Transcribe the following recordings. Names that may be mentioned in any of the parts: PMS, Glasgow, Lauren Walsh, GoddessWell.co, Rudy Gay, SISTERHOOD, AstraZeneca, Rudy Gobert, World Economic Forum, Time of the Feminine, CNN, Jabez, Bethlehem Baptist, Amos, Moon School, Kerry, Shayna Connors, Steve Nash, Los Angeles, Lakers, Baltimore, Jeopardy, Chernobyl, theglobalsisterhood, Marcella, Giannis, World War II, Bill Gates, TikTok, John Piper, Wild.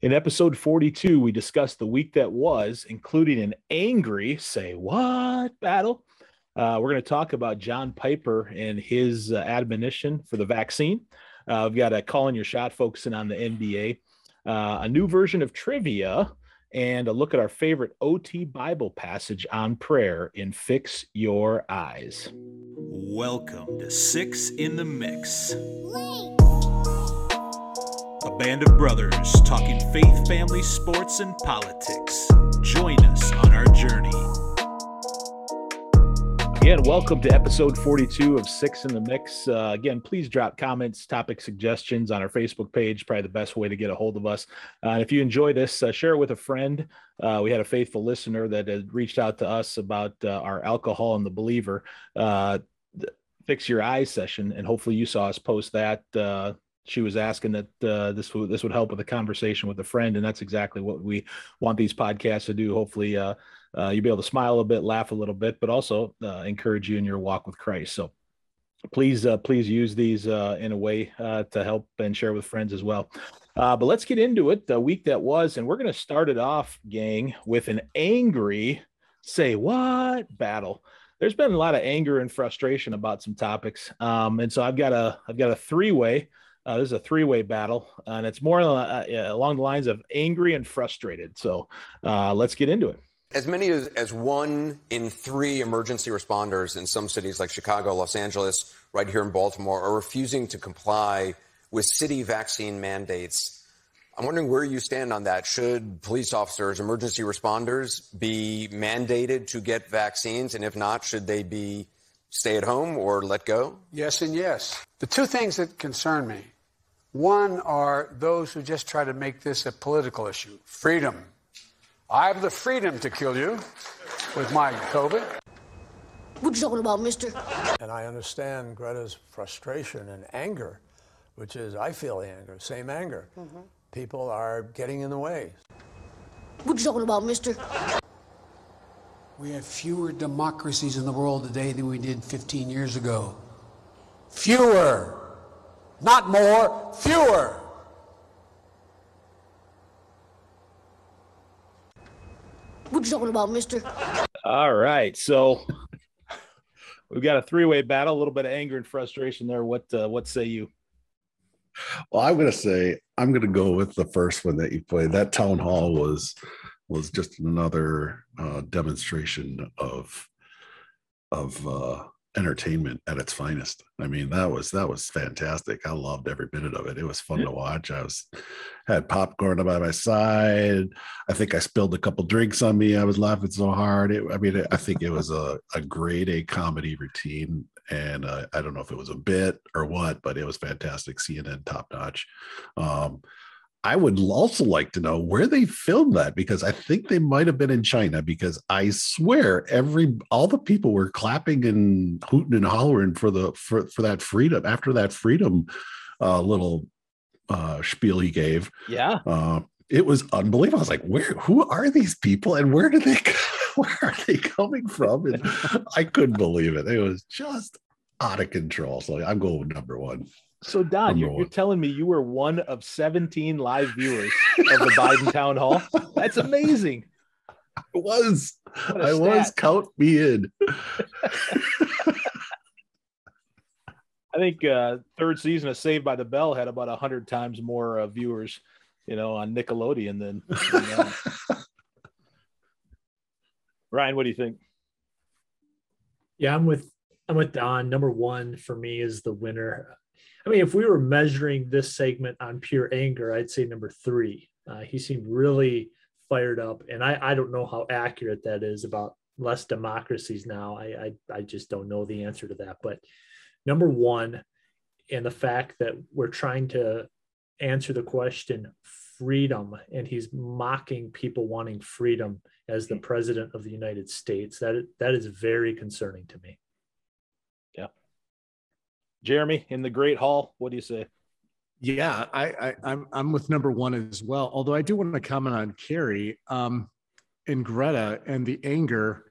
In episode 42, we discussed the week that was, including an angry, say what, battle. We're going to talk about John Piper and his admonition for the vaccine. We've got a call in your shot focusing on the NBA, a new version of trivia, and a look at our favorite OT Bible passage on prayer in Fix Your Eyes. Welcome to Six in the Mix. A band of brothers talking faith, family, sports, and politics. Join us on our journey. Again, welcome to episode 42 of Six in the Mix. Again, please drop comments, topic suggestions on our Facebook page, probably the best way to get a hold of us. If you enjoy this, share it with a friend. We had a faithful listener that had reached out to us about our Alcohol and the Believer Fix Your Eyes session, and hopefully you saw us post that. She was asking that this would help with a conversation with a friend, and that's exactly what we want these podcasts to do. Hopefully you'll be able to smile a bit, laugh a little bit, but also encourage you in your walk with Christ. So please use these in a way to help and share with friends as well. But let's get into it, the week that was, and we're going to start it off, gang, with an angry, say what, battle. There's been a lot of anger and frustration about some topics, and so I've got a three-way. This is a three-way battle, and it's more along the lines of angry and frustrated. So let's get into it. As many as one in three emergency responders in some cities like Chicago, Los Angeles, right here in Baltimore, are refusing to comply with city vaccine mandates. I'm wondering where you stand on that. Should police officers, emergency responders be mandated to get vaccines? And if not, should they be stay at home or let go? Yes and yes. The two things that concern me. One are those who just try to make this a political issue. Freedom. I have the freedom to kill you with my COVID. What you talking about, mister? And I understand Greta's frustration and anger, which is, I feel the anger, same anger. Mm-hmm. People are getting in the way. What you talking about, mister? We have fewer democracies in the world today than we did 15 years ago. Fewer. Not more, fewer. What you talking about, mister? All right, so we've got a three-way battle, a little bit of anger and frustration there. What say you? Well, I'm going to go with the first one that you played. That town hall was just another demonstration of entertainment at its finest. I mean, that was fantastic. I loved every minute of it. It was fun to watch. I had popcorn by my side. I think I spilled a couple drinks on me. I was laughing so hard. I think it was a grade A comedy routine, and I don't know if it was a bit or what, but it was fantastic. CNN, top notch. I would also like to know where they filmed that, because I think they might have been in China, because I swear all the people were clapping and hooting and hollering for that freedom after that freedom little spiel he gave. Yeah, it was unbelievable. I was like, who are these people and where are they coming from? And I couldn't believe it. It was just out of control. So I'm going with number one. So, Don, you're telling me you were one of 17 live viewers of the Biden town hall? That's amazing. It was. I stat. Was. Count me in. I think third season of Saved by the Bell had about 100 times more viewers, on Nickelodeon than Ryan, what do you think? Yeah, I'm with Don. Number one for me is the winner. I mean, if we were measuring this segment on pure anger, I'd say number three. He seemed really fired up, and I don't know how accurate that is about less democracies now. I just don't know the answer to that. But number one, and the fact that we're trying to answer the question freedom, and he's mocking people wanting freedom as the president of the United States, that is very concerning to me. Jeremy, in the Great Hall, what do you say? Yeah, I'm with number one as well. Although I do want to comment on Carrie and Greta and the anger.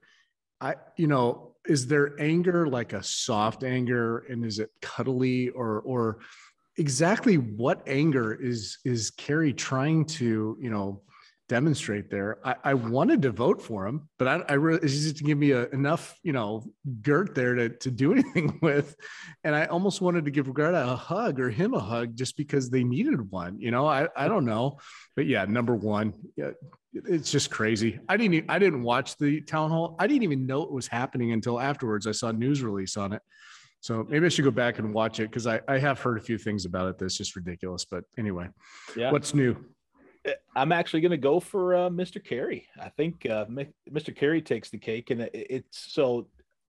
Is there anger like a soft anger, and is it cuddly or exactly what anger is Kerry trying to, you know, demonstrate there? I wanted to vote for him, but I really, it's just to give me enough, you know, dirt there to do anything with. And I almost wanted to give Roberta a hug or him a hug just because they needed one, you know, I don't know, but yeah, number one, yeah, it's just crazy. I didn't watch the town hall. I didn't even know it was happening until afterwards. I saw a news release on it. So maybe I should go back and watch it, because I have heard a few things about it that's just ridiculous. But anyway, yeah. What's new? I'm actually going to go for Mr. Kerry. I think Mr. Kerry takes the cake. And it's so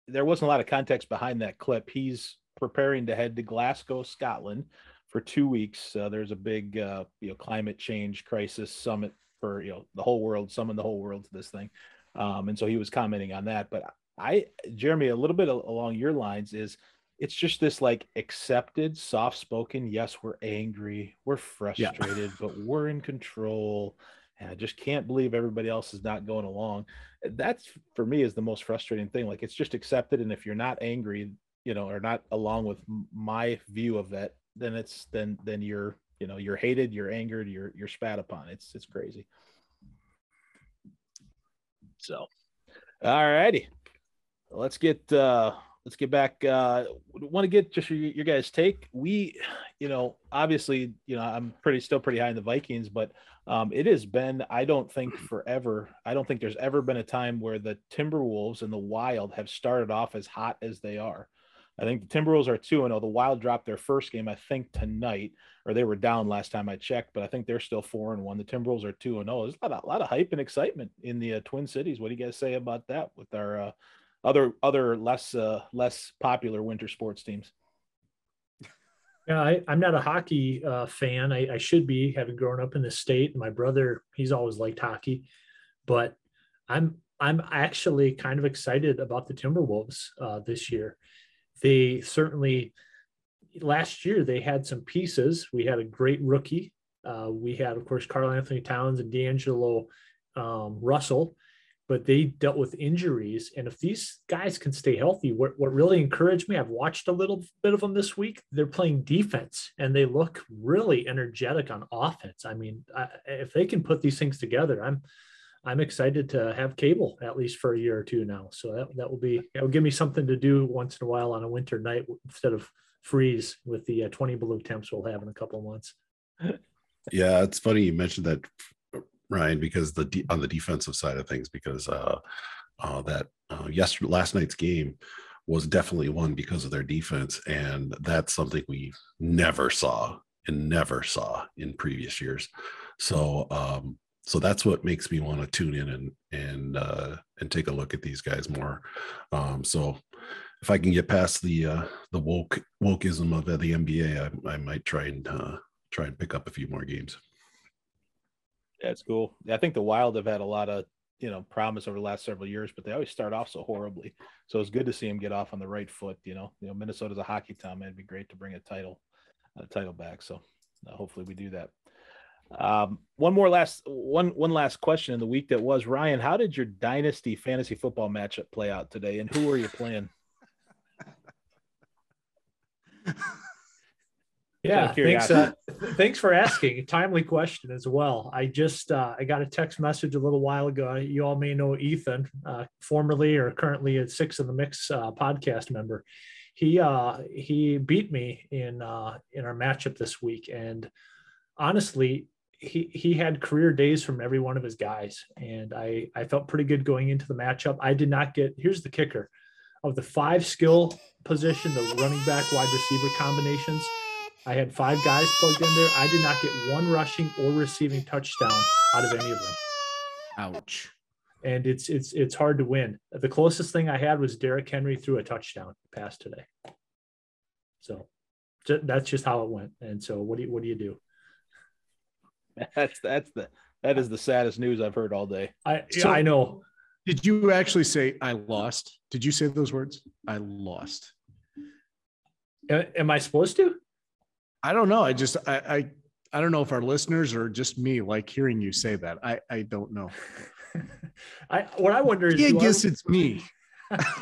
there wasn't a lot of context behind that clip. He's preparing to head to Glasgow, Scotland for 2 weeks. There's a big climate change crisis summit for the whole world, summon the whole world to this thing. And so he was commenting on that. But Jeremy, a little bit along your lines is, it's just this like accepted, soft-spoken, yes, we're angry, we're frustrated, yeah. But we're in control. And I just can't believe everybody else is not going along. That's, for me, is the most frustrating thing. Like, it's just accepted. And if you're not angry, or not along with my view of that, then it's, then you're, you're hated, you're angered, you're spat upon. It's crazy. So, all righty. Let's get back. Want to get just your guys' take. We, obviously, I'm still pretty high in the Vikings, but it has been, I don't think there's ever been a time where the Timberwolves and the Wild have started off as hot as they are. I think the Timberwolves are 2-0. The Wild dropped their first game, I think, tonight, or they were down last time I checked, but I think they're still 4-1. The Timberwolves are 2-0. There's a lot of hype and excitement in the Twin Cities. What do you guys say about that with our other less popular winter sports teams? Yeah, I'm not a hockey fan. I should be, having grown up in the state. My brother, he's always liked hockey, but I'm actually kind of excited about the Timberwolves this year. They certainly, last year they had some pieces. We had a great rookie. We had, of course, Karl Anthony Towns and D'Angelo Russell, but they dealt with injuries. And if these guys can stay healthy, what really encouraged me, I've watched a little bit of them this week. They're playing defense and they look really energetic on offense. I mean, if they can put these things together, I'm excited to have cable at least for a year or two now. So that will give me something to do once in a while on a winter night instead of freeze with the 20 below temps we'll have in a couple of months. Yeah. It's funny you mentioned that, Ryan, because on the defensive side of things, because last night's game was definitely won because of their defense. And that's something we never saw in previous years. So, so that's what makes me want to tune in and take a look at these guys more. So if I can get past the wokeism of the NBA, I might try and pick up a few more games. That's cool. I think the Wild have had a lot of promise over the last several years, but they always start off so horribly. So it's good to see them get off on the right foot. Minnesota's a hockey town. It'd be great to bring a title back. So hopefully we do that. One last question in the week that was, Ryan, how did your dynasty fantasy football matchup play out today, and who are you playing? Yeah, thanks for asking. A timely question as well. I just I got a text message a little while ago. You all may know Ethan, formerly or currently a Six in the Mix podcast member. He beat me in our matchup this week, and honestly, he had career days from every one of his guys, and I felt pretty good going into the matchup. I did not get, here's the kicker, of the 5 skill position, the running back, wide receiver combinations, I had 5 guys plugged in there. I did not get one rushing or receiving touchdown out of any of them. Ouch. And it's hard to win. The closest thing I had was Derrick Henry threw a touchdown pass today. So that's just how it went. And so what do you do? That is the saddest news I've heard all day. I know. Did you actually say I lost? Did you say those words? I lost. Am I supposed to? I don't know. I don't know if our listeners or just me like hearing you say that. I don't know. What I wonder is, I guess it's me.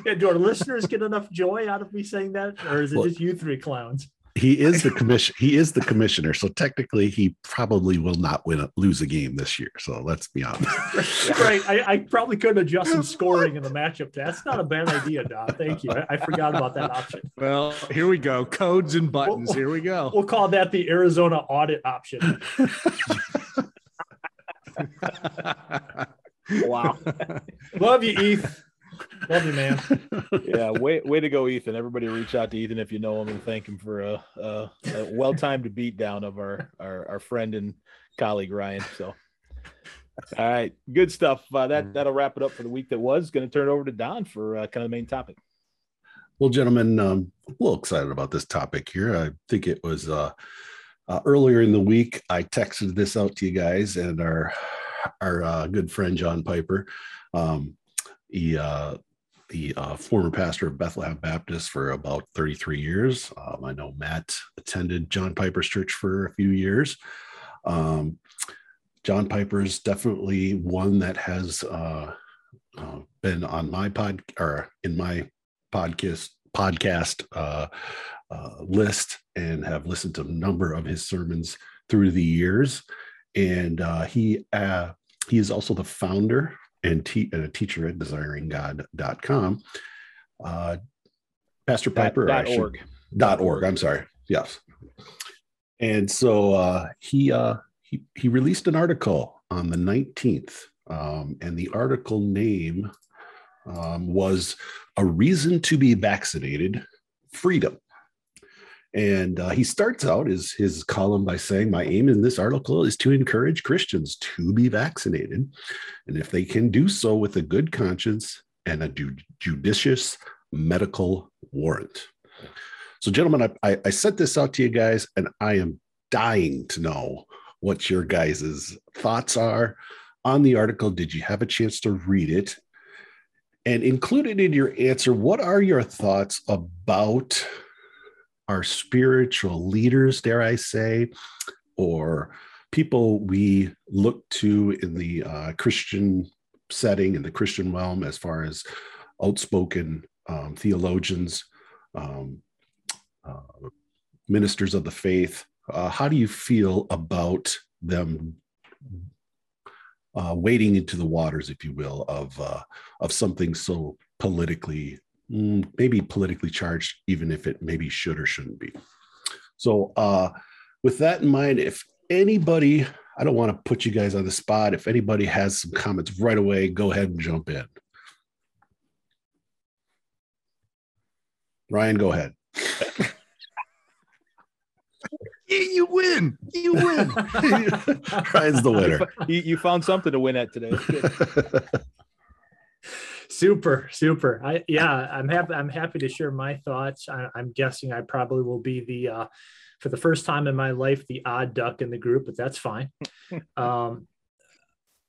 Do our listeners get enough joy out of me saying that, or is it just you three clowns? He is the commissioner, so technically he probably will not lose a game this year. So let's be honest. Right, I probably could adjust some scoring in the matchup. That's not a bad idea, Don. Thank you. I forgot about that option. Well, here we go. Codes and buttons. Here we go. We'll call that the Arizona audit option. Wow. Love you, Eth. Love you, man. Yeah, way to go, Ethan. Everybody reach out to Ethan if you know him and thank him for a well-timed beatdown of our friend and colleague, Ryan. So, all right, good stuff. That'll wrap it up for the week that was. Going to turn it over to Don for kind of the main topic. Well, gentlemen, I'm a little excited about this topic here. I think it was earlier in the week. I texted this out to you guys and our good friend, John Piper, the former pastor of Bethlehem Baptist for about 33 years. I know Matt attended John Piper's church for a few years. John Piper is definitely one that has been on my podcast list and have listened to a number of his sermons through the years. And he is also the founder and a teacher at desiringgod.com. Pastor Piper. .org. I'm sorry. Yes. And so he released an article on the 19th. And the article name was A Reason to Be Vaccinated, Freedom. And he starts out his column by saying, my aim in this article is to encourage Christians to be vaccinated. And if they can do so with a good conscience and a judicious medical warrant. So, gentlemen, I sent this out to you guys, and I am dying to know what your guys' thoughts are on the article. Did you have a chance to read it? And included in your answer, what are your thoughts about our spiritual leaders, dare I say, or people we look to in the Christian setting, in the Christian realm, as far as outspoken theologians, ministers of the faith? How do you feel about them wading into the waters, if you will, of something so politically, maybe politically charged, even if it maybe should or shouldn't be? So with that in mind, if anybody, I don't want to put you guys on the spot. If anybody has some comments right away, go ahead and jump in. Ryan, go ahead. You win. Ryan's the winner. You found something to win at today. Super. I'm happy to share my thoughts. I'm guessing I probably will be for the first time in my life, the odd duck in the group, but that's fine.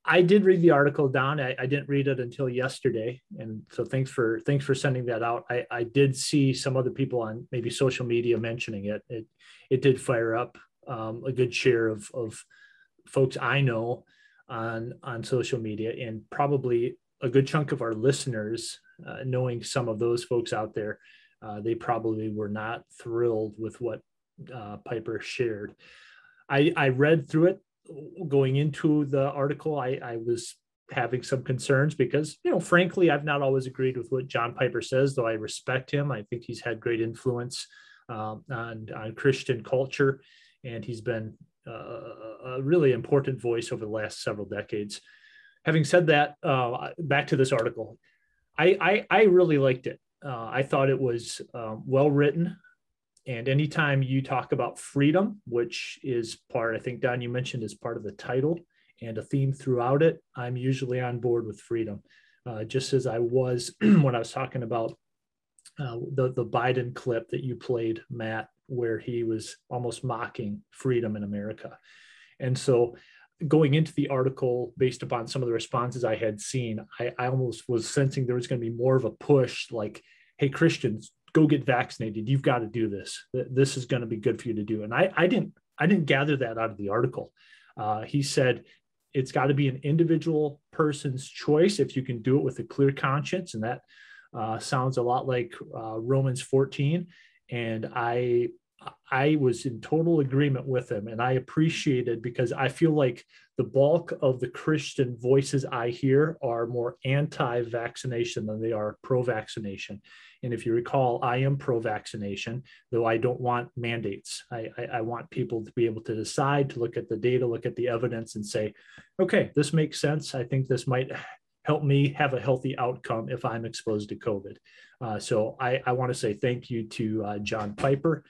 I did read the article, Don. I didn't read it until yesterday. And so thanks for sending that out. I did see some other people on maybe social media mentioning it. It did fire up a good share of folks I know on social media, and probably a good chunk of our listeners, knowing some of those folks out there, they probably were not thrilled with what Piper shared. I read through it. Going into the article, I was having some concerns because, frankly, I've not always agreed with what John Piper says, though I respect him. I think he's had great influence on Christian culture, and he's been a really important voice over the last several decades. Having said that, back to this article, I really liked it. I thought it was well written. And anytime you talk about freedom, which is part, I think, Don, you mentioned is part of the title and a theme throughout it, I'm usually on board with freedom, just as I was when I was talking about the Biden clip that you played, Matt, where he was almost mocking freedom in America. And so going into the article, based upon some of the responses I had seen, I almost was sensing there was going to be more of a push like, hey, Christians, go get vaccinated. You've got to do this. This is going to be good for you to do. And I didn't gather that out of the article. He said, it's got to be an individual person's choice if you can do it with a clear conscience. And that sounds a lot like Romans 14. And I I was in total agreement with him, and I appreciated, because I feel like the bulk of the Christian voices I hear are more anti-vaccination than they are pro-vaccination. And if you recall, I am pro-vaccination, though I don't want mandates. I want people to be able to decide, to look at the data, look at the evidence and say, okay, this makes sense. I think this might help me have a healthy outcome if I'm exposed to COVID. So I want to say thank you to John Piper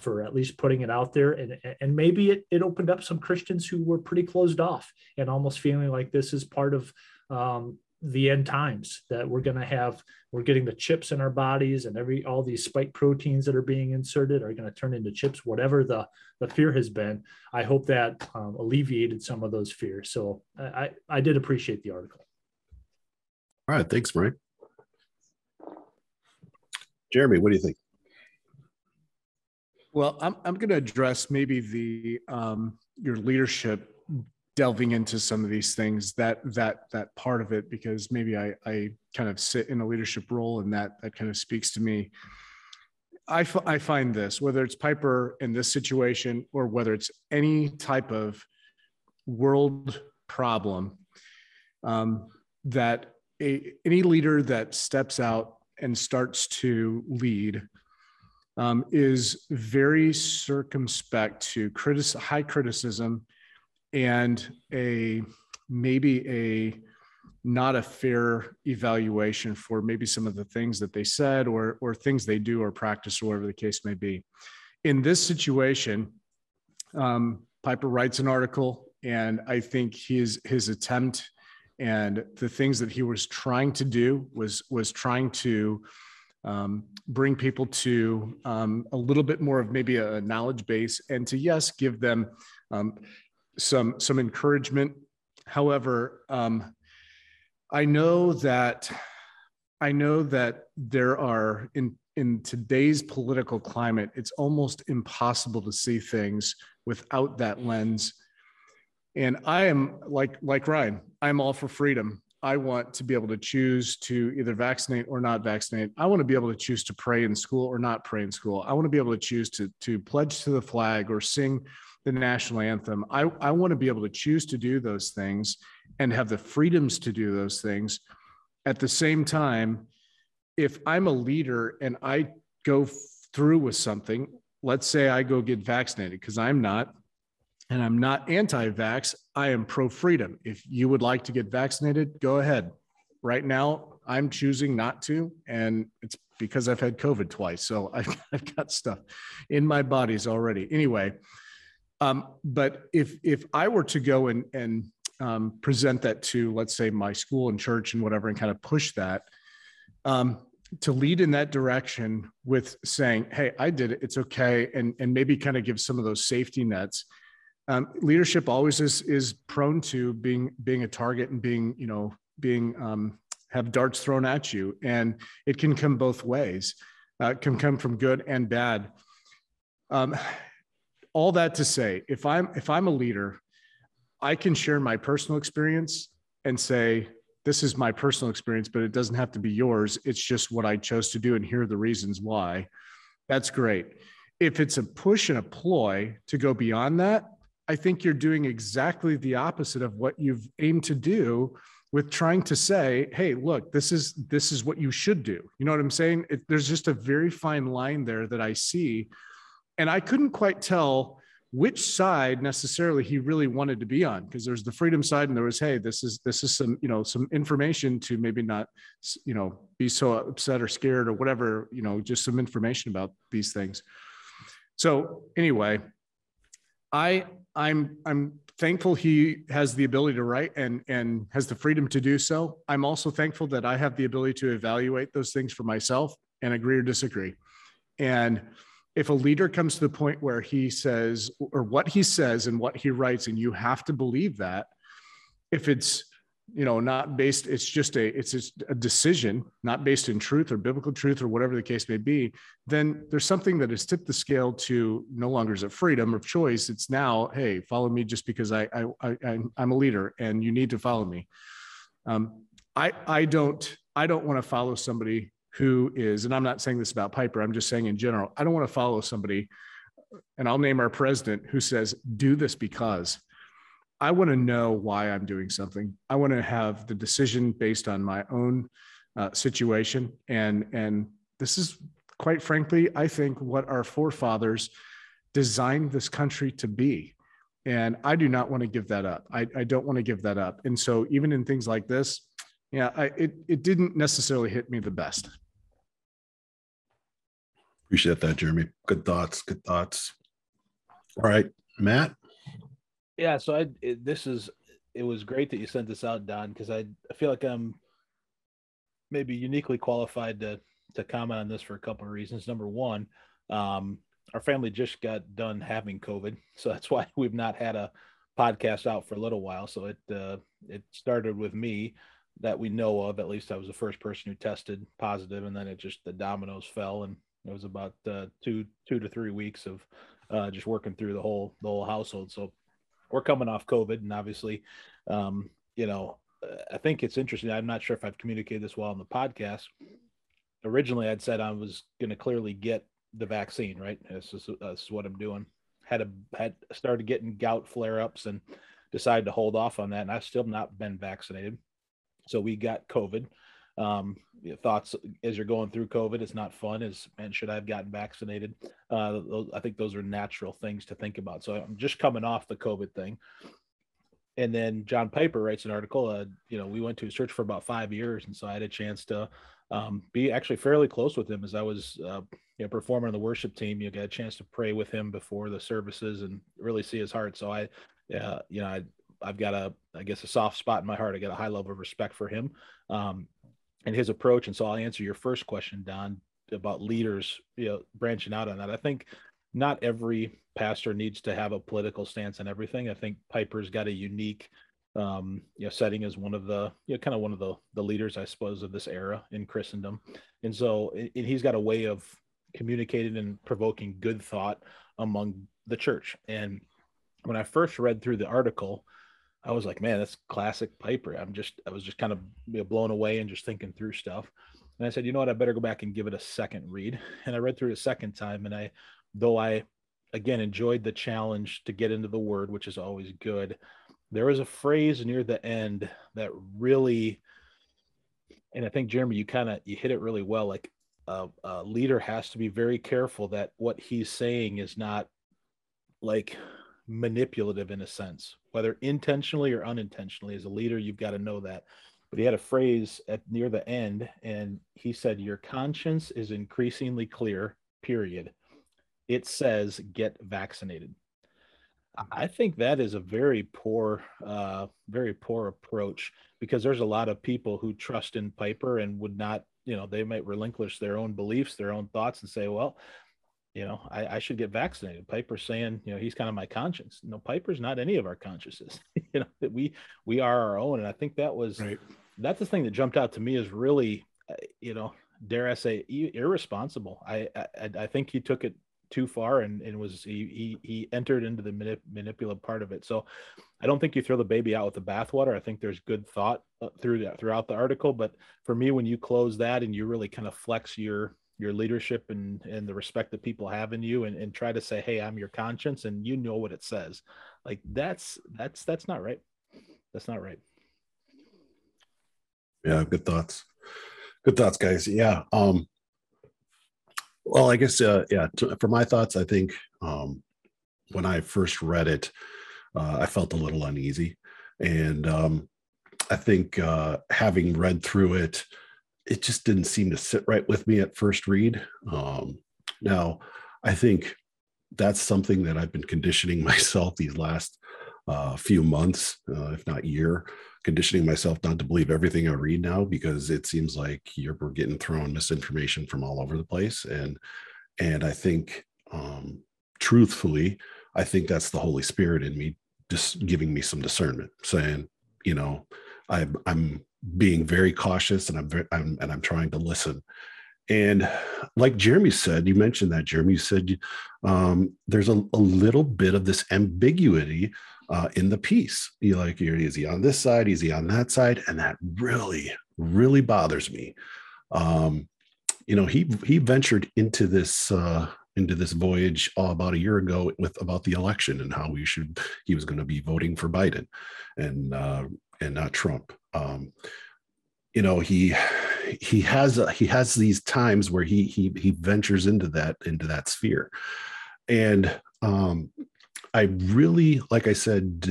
for at least putting it out there. And maybe it opened up some Christians who were pretty closed off and almost feeling like this is part of the end times, that we're getting the chips in our bodies, and all these spike proteins that are being inserted are going to turn into chips, whatever the fear has been. I hope that alleviated some of those fears. So I did appreciate the article. All right. Thanks, Mike. Jeremy, what do you think? Well, I'm going to address maybe the your leadership delving into some of these things, that part of it, because maybe I kind of sit in a leadership role, and that kind of speaks to me. I find this, whether it's Piper in this situation or whether it's any type of world problem, that any leader that steps out and starts to lead is very circumspect to high criticism and maybe not a fair evaluation for maybe some of the things that they said or things they do or practice or whatever the case may be. In this situation, Piper writes an article, and I think his attempt and the things that he was trying to do was trying to bring people to a little bit more of maybe a knowledge base, and to, yes, give them some encouragement. However, I know that there are in today's political climate, it's almost impossible to see things without that lens. And I am like Ryan, I'm all for freedom. I want to be able to choose to either vaccinate or not vaccinate. I want to be able to choose to pray in school or not pray in school. I want to be able to choose to pledge to the flag or sing the national anthem. I want to be able to choose to do those things and have the freedoms to do those things. At the same time, if I'm a leader and I go through with something, let's say I go get vaccinated, because I'm not. And I'm not anti-vax, I am pro-freedom. If you would like to get vaccinated, go ahead. Right now, I'm choosing not to, and it's because I've had COVID twice. So I've got stuff in my bodies already. Anyway, but if I were to go and present that to, let's say, my school and church and whatever, and kind of push that, to lead in that direction with saying, hey, I did it, it's okay, and maybe kind of give some of those safety nets. Leadership always is prone to being a target and being have darts thrown at you, and it can come both ways. It can come from good and bad. All that to say, if I'm a leader, I can share my personal experience and say, this is my personal experience, but it doesn't have to be yours. It's just what I chose to do, and here are the reasons why. That's great. If it's a push and a ploy to go beyond that, I think you're doing exactly the opposite of what you've aimed to do with trying to say, hey, look, this is what you should do. You know what I'm saying? There's just a very fine line there that I see. And I couldn't quite tell which side necessarily he really wanted to be on, because there's the freedom side, and there was, hey, this is some, some information to maybe not, be so upset or scared or whatever, just some information about these things. So anyway, I'm thankful he has the ability to write and has the freedom to do so. I'm also thankful that I have the ability to evaluate those things for myself and agree or disagree. And if a leader comes to the point where he says, or what he says and what he writes, and you have to believe that, if it's not based, it's just a decision, not based in truth or biblical truth or whatever the case may be, then there's something that has tipped the scale to no longer is it freedom of choice. It's now, hey, follow me just because I'm a leader and you need to follow me. I don't want to follow somebody who is, and I'm not saying this about Piper, I'm just saying in general, I don't want to follow somebody and I'll name our president, who says, do this because I want to know why I'm doing something. I want to have the decision based on my own situation. And this is, quite frankly, I think what our forefathers designed this country to be. And I do not want to give that up. I don't want to give that up. And so even in things like this, yeah, it didn't necessarily hit me the best. Appreciate that, Jeremy. Good thoughts. Good thoughts. All right, Matt. Yeah. So it was great that you sent this out, Don, because I feel like I'm maybe uniquely qualified to comment on this for a couple of reasons. Number one, our family just got done having COVID. So that's why we've not had a podcast out for a little while. So it started with me that we know of, at least I was the first person who tested positive, and then the dominoes fell, and it was about two to three weeks of just working through the whole household. So we're coming off COVID, and obviously, I think it's interesting. I'm not sure if I've communicated this well on the podcast. Originally, I'd said I was going to clearly get the vaccine, right? This is what I'm doing. Had started getting gout flare-ups and decided to hold off on that, and I've still not been vaccinated. So we got COVID. Thoughts as you're going through COVID, it's not fun, should I have gotten vaccinated? I think those are natural things to think about. So I'm just coming off the COVID thing. And then John Piper writes an article, we went to search for about 5 years. And so I had a chance to be actually fairly close with him as I was performing on the worship team. You got a chance to pray with him before the services and really see his heart. So I've got a soft spot in my heart. I got a high level of respect for him and his approach. And so I'll answer your first question, Don, about leaders, branching out on that. I think not every pastor needs to have a political stance on everything. I think Piper's got a unique, setting as one of the, kind of one of the leaders, I suppose, of this era in Christendom. And so he's got a way of communicating and provoking good thought among the church. And when I first read through the article, I was like, man, that's classic Piper. I was just kind of blown away and just thinking through stuff. And I said, you know what, I better go back and give it a second read. And I read through it a second time. And I, again, enjoyed the challenge to get into the word, which is always good. There was a phrase near the end that really, and I think, Jeremy, you hit it really well. Like a leader has to be very careful that what he's saying is not like manipulative in a sense, whether intentionally or unintentionally. As a leader, you've got to know that. But he had a phrase near the end, and he said, your conscience is increasingly clear, period. It says get vaccinated. I think that is a very poor approach, because there's a lot of people who trust in Piper and would not, they might relinquish their own beliefs, their own thoughts, and say, well, I should get vaccinated. Piper's saying, he's kind of my conscience. No, Piper's not any of our consciences. That we are our own. And I think that was right. That's the thing that jumped out to me, is really, dare I say, irresponsible. I think he took it too far, and was he entered into the manipulative part of it. So I don't think you throw the baby out with the bathwater. I think there's good thought throughout the article. But for me, when you close that and you really kind of flex your leadership and the respect that people have in you, and try to say, hey, I'm your conscience, and you know what it says. Like that's not right. That's not right. Yeah. Good thoughts. Good thoughts, guys. Yeah. Well, I guess, for my thoughts, I think, when I first read it, I felt a little uneasy, and, I think, having read through it, it just didn't seem to sit right with me at first read. Now, I think that's something that I've been conditioning myself these last few months, if not year, conditioning myself not to believe everything I read now, because it seems like we're getting thrown misinformation from all over the place. And I think, truthfully, I think that's the Holy Spirit in me just giving me some discernment, saying, I'm being very cautious, and I'm trying to listen. And like Jeremy said, you mentioned that, Jeremy, you said there's a little bit of this ambiguity in the piece. Is he on this side? Is he on that side? And that really, really bothers me. He ventured into this into this voyage about a year ago with about the election and how we should, he was going to be voting for Biden and not Trump. You know, he has these times where he ventures into that sphere. And I really, like I said,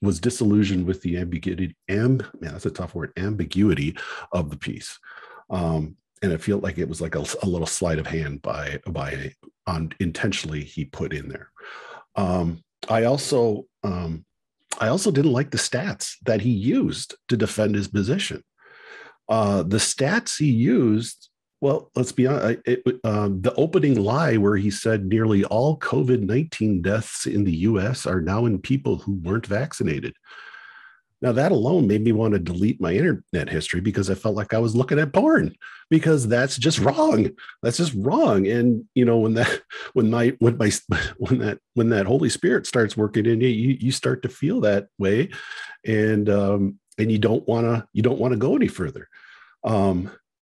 was disillusioned with the ambiguity of the piece. And I feel like it was like a little sleight of hand intentionally he put in there. I also didn't like the stats that he used to defend his position. The stats he used, well, let's be honest, the opening lie where he said nearly all COVID-19 deaths in the US are now in people who weren't vaccinated. Now, that alone made me want to delete my internet history because I felt like I was looking at porn, because that's just wrong. That's just wrong. And, you know, when that Holy Spirit starts working in you, you start to feel that way. And you don't want to go any further.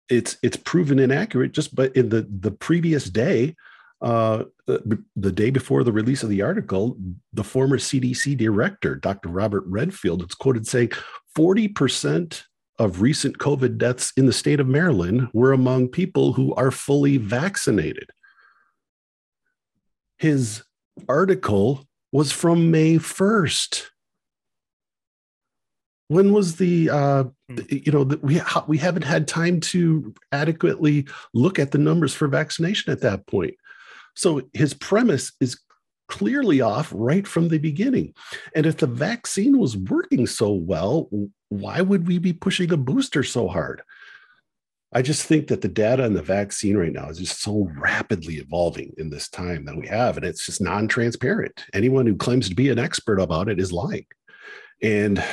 It's proven inaccurate just, but in the previous day, the day before the release of the article, the former CDC director, Dr. Robert Redfield, is quoted saying 40% of recent COVID deaths in the state of Maryland were among people who are fully vaccinated. His article was from May 1st. When was we haven't had time to adequately look at the numbers for vaccination at that point. So his premise is clearly off right from the beginning. And if the vaccine was working so well, why would we be pushing a booster so hard? I just think that the data on the vaccine right now is just so rapidly evolving in this time that we have, and it's just non-transparent. Anyone who claims to be an expert about it is lying. And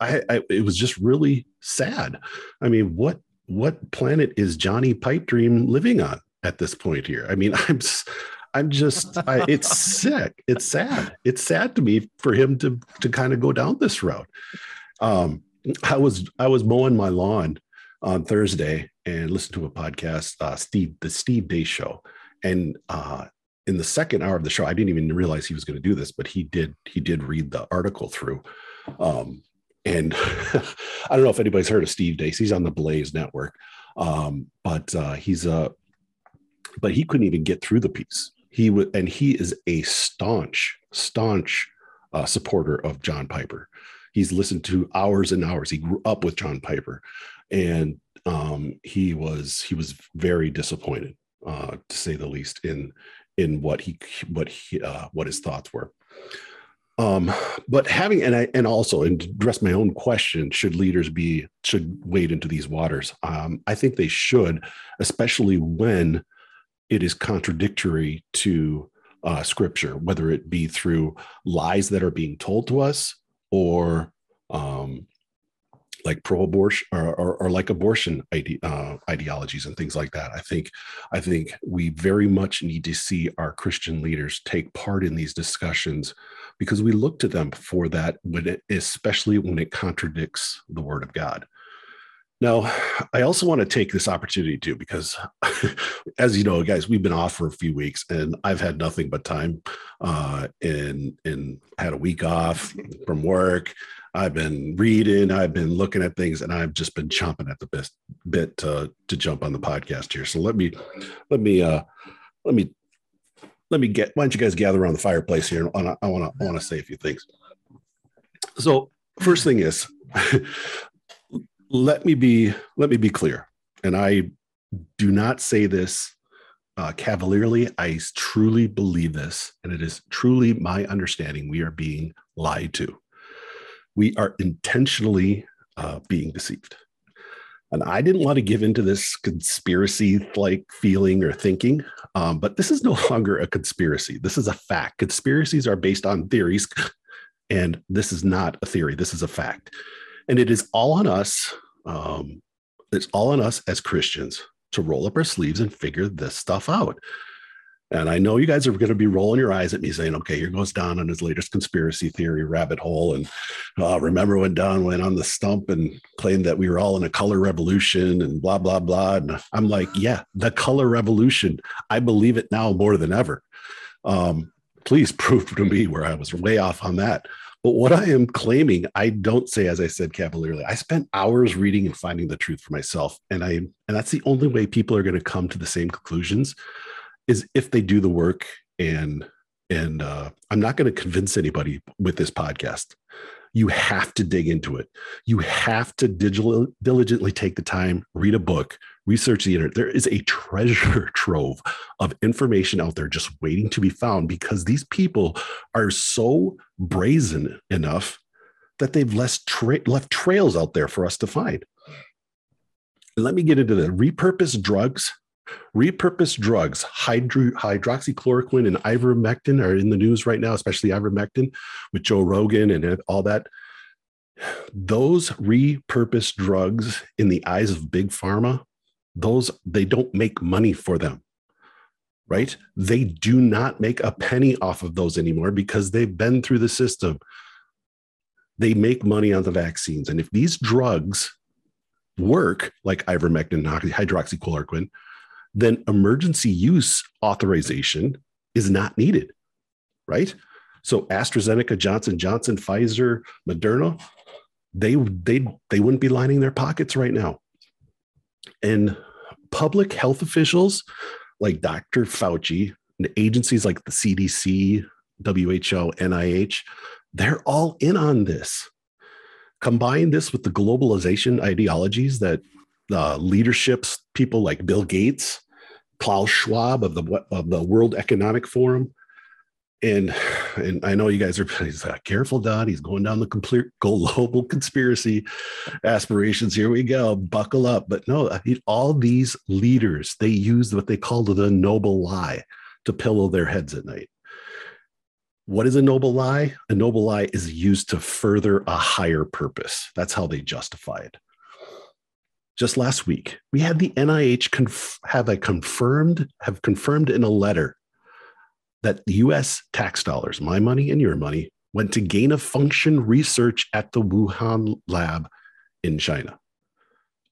it was just really sad. I mean, what planet is Johnny Pipe Dream living on at this point here? I mean, I'm just it's sick. It's sad. It's sad to me for him to kind of go down this route. I was mowing my lawn on Thursday and listened to a podcast, the Steve Day Show. And, in the second hour of the show, I didn't even realize he was going to do this, but he did read the article through, and I don't know if anybody's heard of Steve Day. He's on the Blaze Network, but he couldn't even get through the piece. He is a staunch supporter of John Piper. He's listened to hours and hours. He grew up with John Piper, and he was very disappointed, to say the least, in what his thoughts were. But having, and also to address my own question, should leaders wade into these waters? I think they should, especially when it is contradictory to scripture, whether it be through lies that are being told to us or, like pro-abortion or like abortion ideologies and things like that. I think we very much need to see our Christian leaders take part in these discussions, because we look to them for that, especially when it contradicts the Word of God. Now, I also want to take this opportunity too, because as you know, guys, we've been off for a few weeks and I've had nothing but time, and had a week off from work. I've been reading, I've been looking at things, and I've just been chomping at the bit to jump on the podcast here. So why don't you guys gather around the fireplace here? And I want to say a few things. So first thing is, let me be clear. And I do not say this cavalierly. I truly believe this, and it is truly my understanding we are being lied to. We are intentionally being deceived. And I didn't want to give into this conspiracy-like feeling or thinking, but this is no longer a conspiracy. This is a fact. Conspiracies are based on theories, and this is not a theory. This is a fact. And it is all on us. It's all on us as Christians to roll up our sleeves and figure this stuff out. And I know you guys are going to be rolling your eyes at me saying, okay, here goes Don on his latest conspiracy theory rabbit hole. And remember when Don went on the stump and claimed that we were all in a color revolution and blah, blah, blah. And I'm like, yeah, the color revolution. I believe it now more than ever. Please prove to me where I was way off on that. But what I am claiming, I don't say, as I said cavalierly, I spent hours reading and finding the truth for myself. And that's the only way people are going to come to the same conclusions, is if they do the work. And I'm not going to convince anybody with this podcast. You have to dig into it. You have to diligently take the time, read a book, research the internet. There is a treasure trove of information out there just waiting to be found, because these people are so brazen enough that they've left trails out there for us to find. And let me get into the repurposed drugs. Repurposed drugs, hydroxychloroquine and ivermectin are in the news right now, especially ivermectin with Joe Rogan and all that. Those repurposed drugs, in the eyes of big pharma, they don't make money for them, right? They do not make a penny off of those anymore because they've been through the system. They make money on the vaccines. And if these drugs work, like ivermectin and hydroxychloroquine, then emergency use authorization is not needed, right? So AstraZeneca, Johnson & Johnson, Pfizer, Moderna, they wouldn't be lining their pockets right now. And public health officials like Dr. Fauci and agencies like the CDC, WHO, NIH, they're all in on this. Combine this with the globalization ideologies that leaderships, people like Bill Gates, Klaus Schwab of the World Economic Forum. And I know you guys are careful, Don. He's going down the complete global conspiracy aspirations. Here we go. Buckle up. But no, all these leaders, they use what they call the noble lie to pillow their heads at night. What is a noble lie? A noble lie is used to further a higher purpose. That's how they justify it. Just last week, we had the NIH confirmed in a letter that the U.S. tax dollars, my money and your money, went to gain-of-function research at the Wuhan lab in China.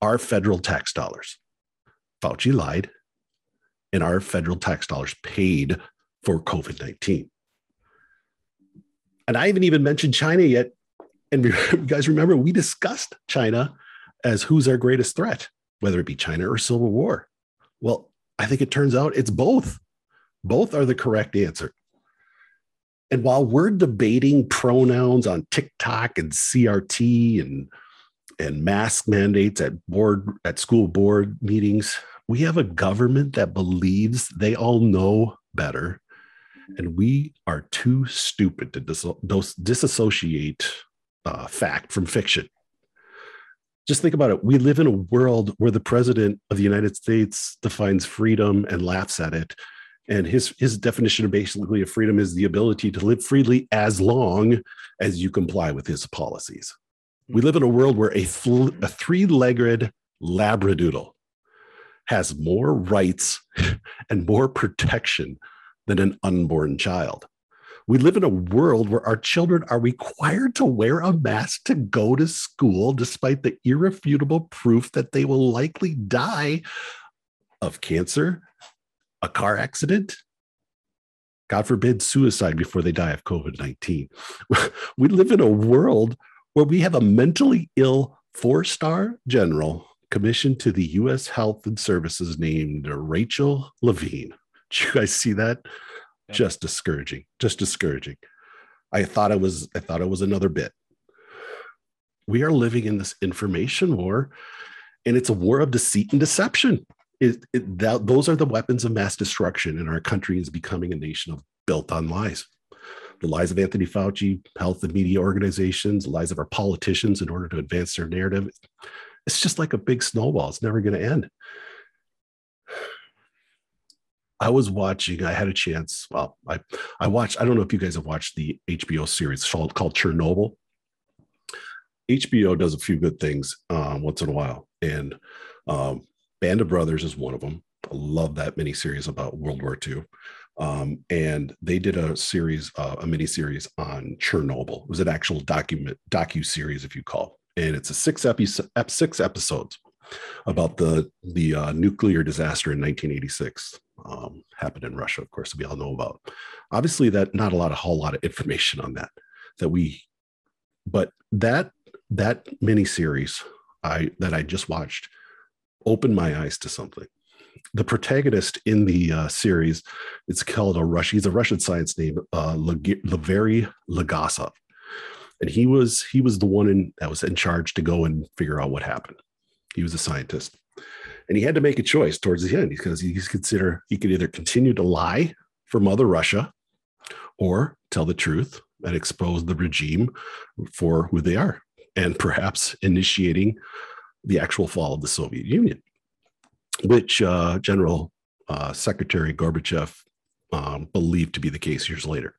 Our federal tax dollars. Fauci lied, and our federal tax dollars paid for COVID-19. And I haven't even mentioned China yet. And you guys remember, we discussed China as who's our greatest threat, whether it be China or civil war. Well, I think it turns out it's both. Both are the correct answer. And while we're debating pronouns on TikTok and CRT and mask mandates at school board meetings, we have a government that believes they all know better. And we are too stupid to disassociate fact from fiction. Just think about it. We live in a world where the president of the United States defines freedom and laughs at it. And his definition of basically of freedom is the ability to live freely as long as you comply with his policies. We live in a world where a three-legged labradoodle has more rights and more protection than an unborn child. We live in a world where our children are required to wear a mask to go to school, despite the irrefutable proof that they will likely die of cancer, a car accident, God forbid, suicide before they die of COVID-19. We live in a world where we have a mentally ill 4-star general commissioned to the U.S. Health and Services named Rachel Levine. Did you guys see that? Yeah. Just discouraging. I thought it was another bit. We are living in this information war, and it's a war of deceit and deception. Those are the weapons of mass destruction, and our country is becoming a nation built on lies. The lies of Anthony Fauci, health and media organizations, the lies of our politicians in order to advance their narrative. It's just like a big snowball. It's never going to end. I don't know if you guys have watched the HBO series called Chernobyl. HBO does a few good things once in a while. And Band of Brothers is one of them. I love that miniseries about World War II. And they did a series, a mini series on Chernobyl. It was an actual docu series, if you call it. And it's a six episodes about the nuclear disaster in 1986 happened in Russia. Of course, we all know about. Obviously, that not a lot, a whole lot of information on that we, but that mini series that I just watched opened my eyes to something. The protagonist in the series, it's called he's a Russian science name, Lavery Legasov. And he was the one that was in charge to go and figure out what happened. He was a scientist, and he had to make a choice towards the end because he could either continue to lie for Mother Russia or tell the truth and expose the regime for who they are, and perhaps initiating the actual fall of the Soviet Union, which General Secretary Gorbachev believed to be the case years later.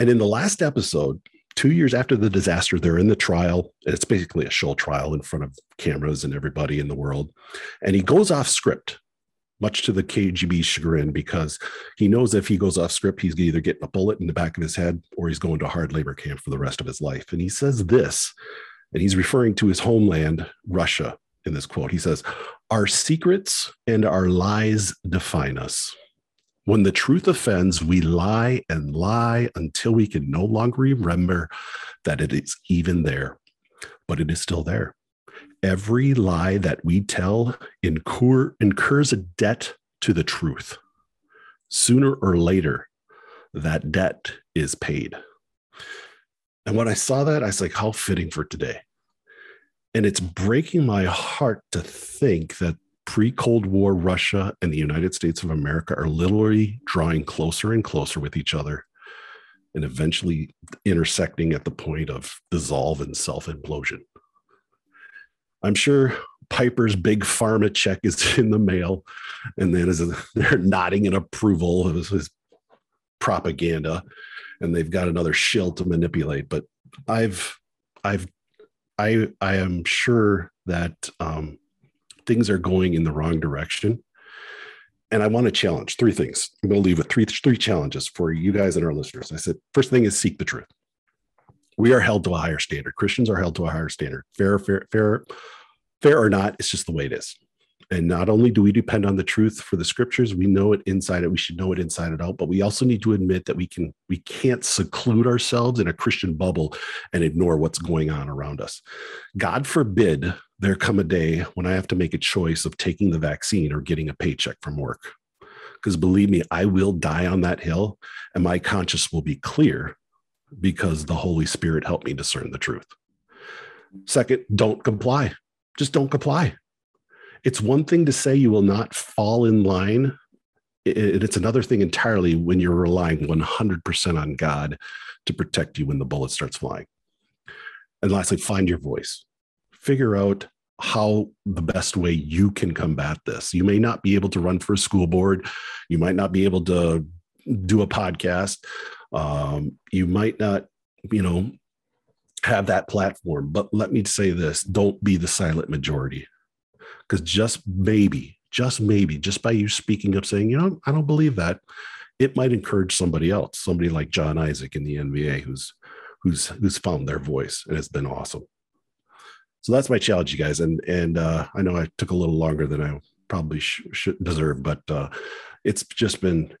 And in the last episode, 2 years after the disaster, they're in the trial, and it's basically a show trial in front of cameras and everybody in the world. And he goes off script, much to the KGB's chagrin, because he knows if he goes off script, he's either getting a bullet in the back of his head or he's going to hard labor camp for the rest of his life. And he says this, and he's referring to his homeland, Russia, in this quote. He says, "Our secrets and our lies define us. When the truth offends, we lie and lie until we can no longer remember that it is even there, but it is still there. Every lie that we tell incurs a debt to the truth. Sooner or later, that debt is paid." And when I saw that, I was like, how fitting for today. And it's breaking my heart to think that pre-Cold War Russia and the United States of America are literally drawing closer and closer with each other and eventually intersecting at the point of dissolve and self-implosion. I'm sure Piper's big pharma check is in the mail, and then they're nodding in approval of his propaganda, and they've got another shill to manipulate. But I am sure that things are going in the wrong direction. And I want to challenge three things. I'm going to leave with three challenges for you guys and our listeners. I said, first thing is seek the truth. We are held to a higher standard. Christians are held to a higher standard. Fair or not, it's just the way it is. And not only do we depend on the truth for the scriptures, we know it inside it. We should know it inside and out, but we also need to admit that we can't seclude ourselves in a Christian bubble and ignore what's going on around us. God forbid there come a day when I have to make a choice of taking the vaccine or getting a paycheck from work. Because believe me, I will die on that hill, and my conscience will be clear because the Holy Spirit helped me discern the truth. Second, don't comply. Just don't comply. It's one thing to say you will not fall in line. It's another thing entirely when you're relying 100% on God to protect you when the bullet starts flying. And lastly, find your voice. Figure out how the best way you can combat this. You may not be able to run for a school board. You might not be able to do a podcast. You might not, have that platform. But let me say this, don't be the silent majority. Because just maybe, just by you speaking up, saying, I don't believe that, it might encourage somebody else, somebody like John Isaac in the NBA, who's found their voice, and it's been awesome. So that's my challenge, you guys. And I know I took a little longer than I probably should deserve, but it's just been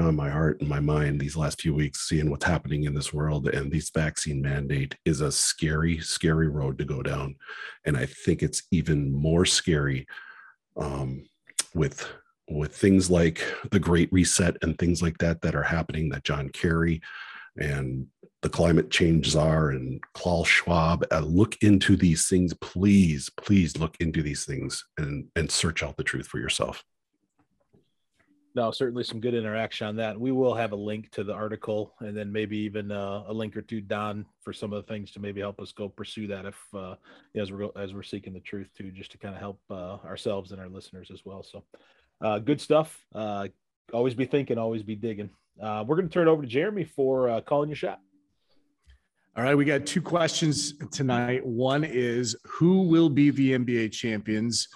on my heart and my mind these last few weeks, seeing what's happening in this world. And this vaccine mandate is a scary, scary road to go down. And I think it's even more scary with things like the Great Reset and things like that are happening, that John Kerry and the climate change czar and Klaus Schwab. Look into these things. Please, please look into these things and search out the truth for yourself. No, certainly some good interaction on that. We will have a link to the article, and then maybe even a link or two, Don, for some of the things to maybe help us go pursue that as we're seeking the truth too, just to kind of help ourselves and our listeners as well. So good stuff. Always be thinking, always be digging. We're going to turn it over to Jeremy for calling your shot. All right, we got two questions tonight. One is, who will be the NBA champions?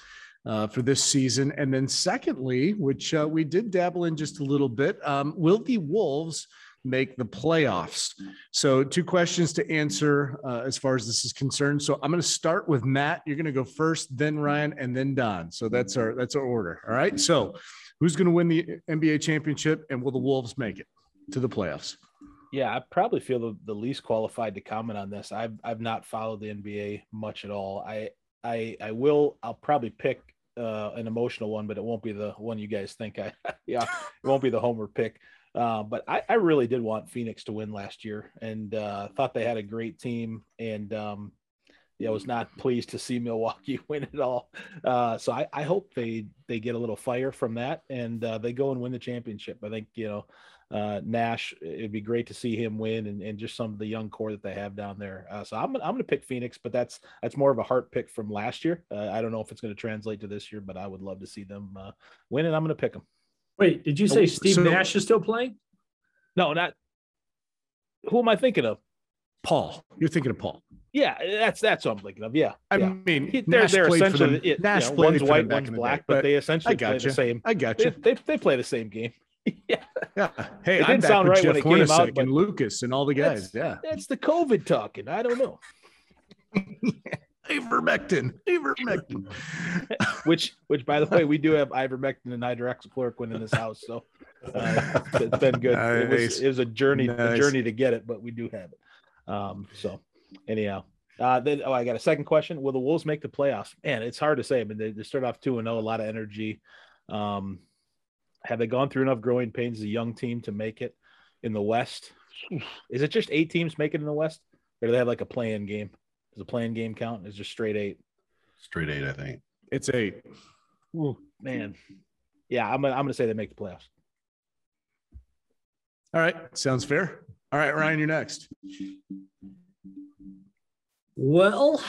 for this season? And then secondly, which we did dabble in just a little bit, will the Wolves make the playoffs? So two questions to answer as far as this is concerned. So I'm going to start with Matt. You're going to go first, then Ryan, and then Don. So that's our order. All right. So who's going to win the NBA championship, and will the Wolves make it to the playoffs? Yeah, I probably feel the least qualified to comment on this. I've not followed the NBA much at all. I'll probably pick an emotional one, but it won't be the one you guys think. It won't be the homer pick. But I really did want Phoenix to win last year, and thought they had a great team, and was not pleased to see Milwaukee win it all. So I hope they get a little fire from that, and they go and win the championship. I think, Nash, it'd be great to see him win, and just some of the young core that they have down there. So I'm going to pick Phoenix, but that's more of a heart pick from last year. I don't know if it's going to translate to this year, but I would love to see them win, and I'm going to pick them. Wait, did you say Steve Nash is still playing? No, not. Who am I thinking of? Paul. You're thinking of Paul. Yeah, that's what I'm thinking of. Yeah. I mean, they're essentially one's white, one's black, but they essentially play the same. I got you. They play the same game. Yeah. Hey, it didn't sound right when it came out, but Lucas and all the guys. That's the COVID talking. I don't know. Ivermectin. which by the way, we do have ivermectin and hydroxychloroquine in this house, so it's been good. Nice. It was a journey, nice. A journey to get it, but we do have it. So anyhow, then I got a second question. Will the Wolves make the playoffs? Man, it's hard to say. I mean, they start off 2-0, a lot of energy. Have they gone through enough growing pains as a young team to make it in the West? Is it just 8 teams making it in the West, or do they have like a play-in game? Does the play-in game count? It's just straight 8. Straight 8, I think. It's 8. Ooh, man. Yeah, I'm going to say they make the playoffs. All right. Sounds fair. All right, Ryan, you're next. Well,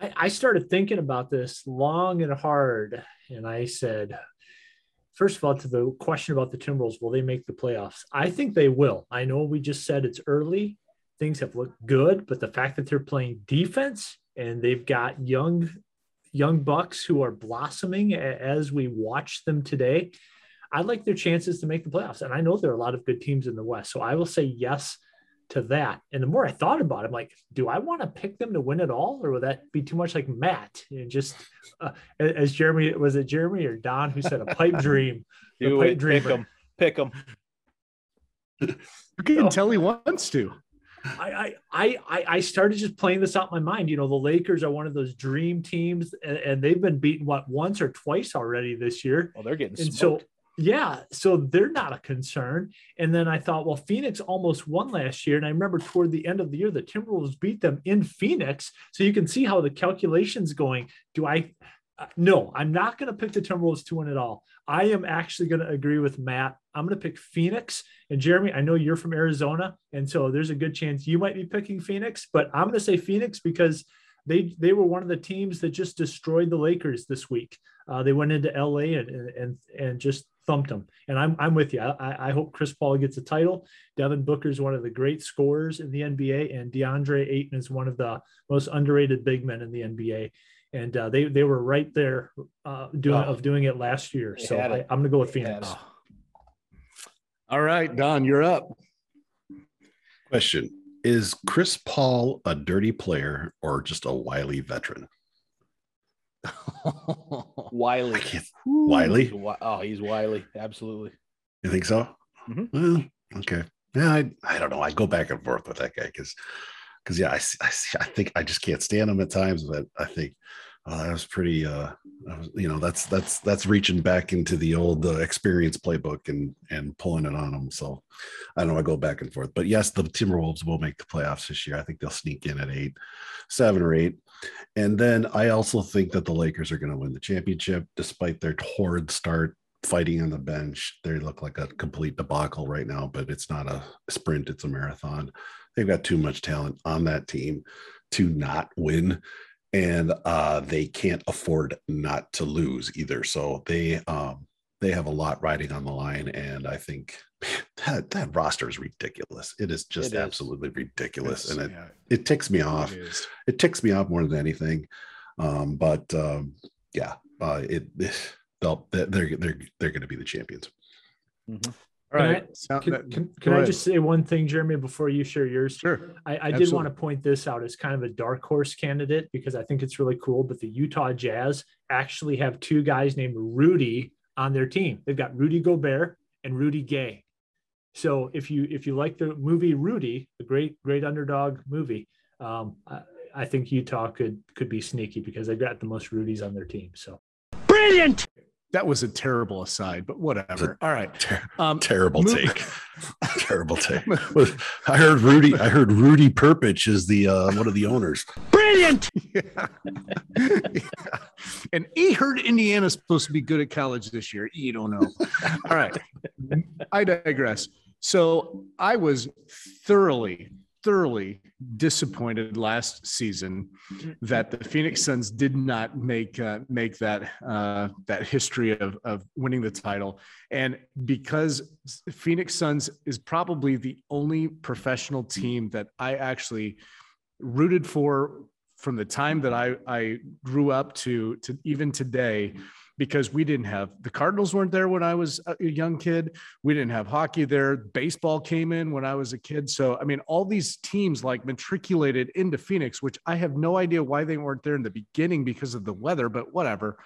I started thinking about this long and hard, and I said, first of all, to the question about the Timberwolves, will they make the playoffs? I think they will. I know we just said it's early. Things have looked good, but the fact that they're playing defense and they've got young bucks who are blossoming as we watch them today, I like their chances to make the playoffs. And I know there are a lot of good teams in the West, so I will say yes to that. And the more I thought about it, I'm like, do I want to pick them to win it all, or would that be too much like Matt? Just as Jeremy, was it Jeremy or Don who said a pipe dream? Pick them. You can tell he wants to. I started just playing this out in my mind. The Lakers are one of those dream teams, and they've been beaten once or twice already this year. Well, they're getting smoked. So they're not a concern. And then I thought, well, Phoenix almost won last year, and I remember toward the end of the year, the Timberwolves beat them in Phoenix. So you can see how the calculation's going. No, I'm not going to pick the Timberwolves to win it all. I am actually going to agree with Matt. I'm going to pick Phoenix. And Jeremy, I know you're from Arizona, and so there's a good chance you might be picking Phoenix, but I'm going to say Phoenix because they were one of the teams that just destroyed the Lakers this week. They went into LA and just thumped them. And I'm with you. I hope Chris Paul gets a title. Devin Booker is one of the great scorers in the NBA, and DeAndre Ayton is one of the most underrated big men in the NBA. And they were right there doing it last year. So I'm going to go with Phoenix. All right, Don, you're up. Question: is Chris Paul a dirty player or just a wily veteran? Wily. Wily? Oh, he's wily. Absolutely. You think so? Mm-hmm. Well, okay. Yeah, I don't know. I go back and forth with that guy because yeah, I think I just can't stand him at times, but I think that was pretty. That's reaching back into the old experience playbook and pulling it on him. So I don't know. I go back and forth, but yes, the Timberwolves will make the playoffs this year. I think they'll sneak in at 7 or 8, and then I also think that the Lakers are going to win the championship despite their torrid start. Fighting on the bench, they look like a complete debacle right now, but it's not a sprint, it's a marathon. They've got too much talent on that team to not win, and they can't afford not to lose either. So they have a lot riding on the line, and I think that roster is ridiculous. It is just absolutely ridiculous, and it ticks me off. It ticks me off more than anything. Yeah, they're going to be the champions. Mm-hmm. All right. Can I just say one thing, Jeremy, before you share yours? Sure. I did want to point this out as kind of a dark horse candidate because I think it's really cool, but the Utah Jazz actually have two guys named Rudy on their team. They've got Rudy Gobert and Rudy Gay. So if you like the movie Rudy, the great underdog movie, I think Utah could be sneaky because they've got the most Rudys on their team. So brilliant. That was a terrible aside, but whatever. All right. Terrible take. I heard Rudy Perpich is the one of the owners. Brilliant. Yeah. Yeah. And E heard Indiana's supposed to be good at college this year. E don't know. All right. I digress. So I was thoroughly disappointed last season that the Phoenix Suns did not make that history of winning the title. And because Phoenix Suns is probably the only professional team that I actually rooted for from the time that I grew up to even today, because we didn't have the Cardinals weren't there when I was a young kid. We didn't have hockey there. Baseball came in when I was a kid. So, I mean, all these teams like matriculated into Phoenix, which I have no idea why they weren't there in the beginning because of the weather, but whatever.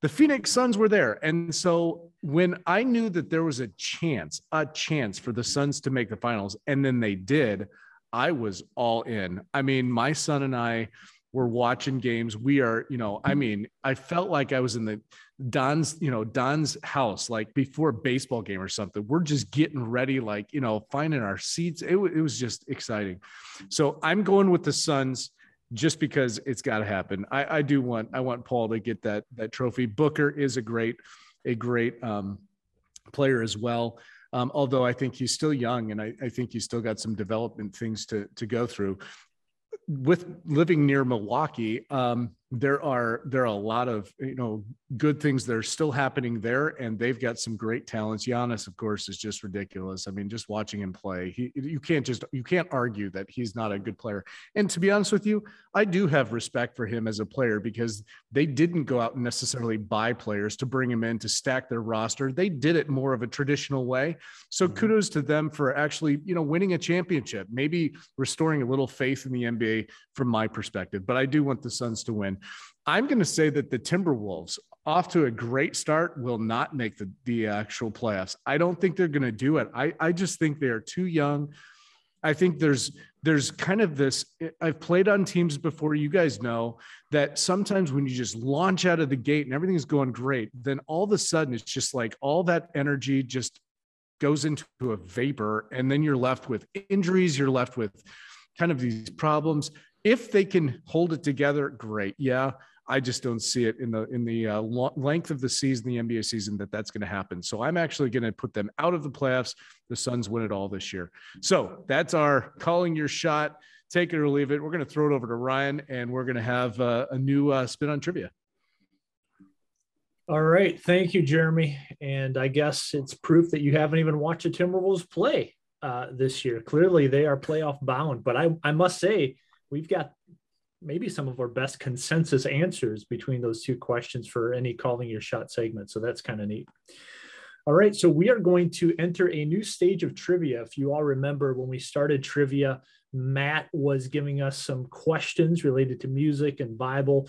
The Phoenix Suns were there. And so when I knew that there was a chance for the Suns to make the finals, and then they did, I was all in. I mean, my son and I, we're watching games. We are, I felt like I was in the Don's house, like before a baseball game or something. We're just getting ready, like, finding our seats. It was just exciting. So I'm going with the Suns just because it's got to happen. I want Paul to get that trophy. Booker is a great player as well. Although I think he's still young and I think he's still got some development things to go through. With living near Milwaukee, there are a lot of good things that are still happening there, and they've got some great talents. Giannis, of course, is just ridiculous. I mean, just watching him play, you can't argue that he's not a good player. And to be honest with you, I do have respect for him as a player because they didn't go out and necessarily buy players to bring him in to stack their roster. They did it more of a traditional way. So kudos to them for actually winning a championship, maybe restoring a little faith in the NBA from my perspective. But I do want the Suns to win. I'm going to say that the Timberwolves, off to a great start, will not make the actual playoffs. I don't think they're going to do it. I just think they are too young. I think there's kind of this, I've played on teams before, you guys know, that sometimes when you just launch out of the gate and everything's going great, then all of a sudden it's just like all that energy just goes into a vapor, and then you're left with injuries, you're left with kind of these problems. If they can hold it together, great. Yeah, I just don't see it in the length of the season, the NBA season, that's going to happen. So I'm actually going to put them out of the playoffs. The Suns win it all this year. So that's our calling your shot. Take it or leave it. We're going to throw it over to Ryan, and we're going to have a new spin on trivia. All right. Thank you, Jeremy. And I guess it's proof that you haven't even watched the Timberwolves play this year. Clearly, they are playoff bound. But I must say, we've got maybe some of our best consensus answers between those two questions for any calling your shot segment. So that's kind of neat. All right. So we are going to enter a new stage of trivia. If you all remember when we started trivia, Matt was giving us some questions related to music and Bible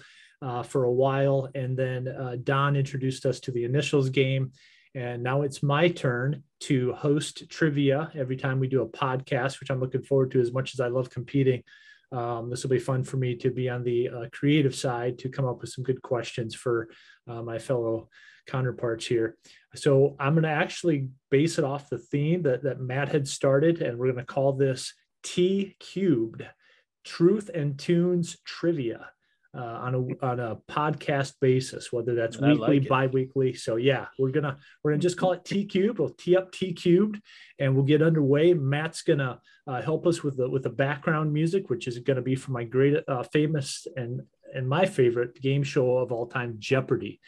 for a while. And then Don introduced us to the initials game. And now it's my turn to host trivia every time we do a podcast, which I'm looking forward to as much as I love competing. This will be fun for me to be on the creative side to come up with some good questions for my fellow counterparts here. So I'm going to actually base it off the theme that Matt had started, and we're going to call this T Cubed, Truth and Tunes Trivia on a podcast basis, whether that's weekly, bi-weekly. So yeah, we're gonna just call it T Cubed. We'll tee up T Cubed and we'll get underway. Matt's gonna help us with the background music, which is gonna be from my great famous and my favorite game show of all time, Jeopardy.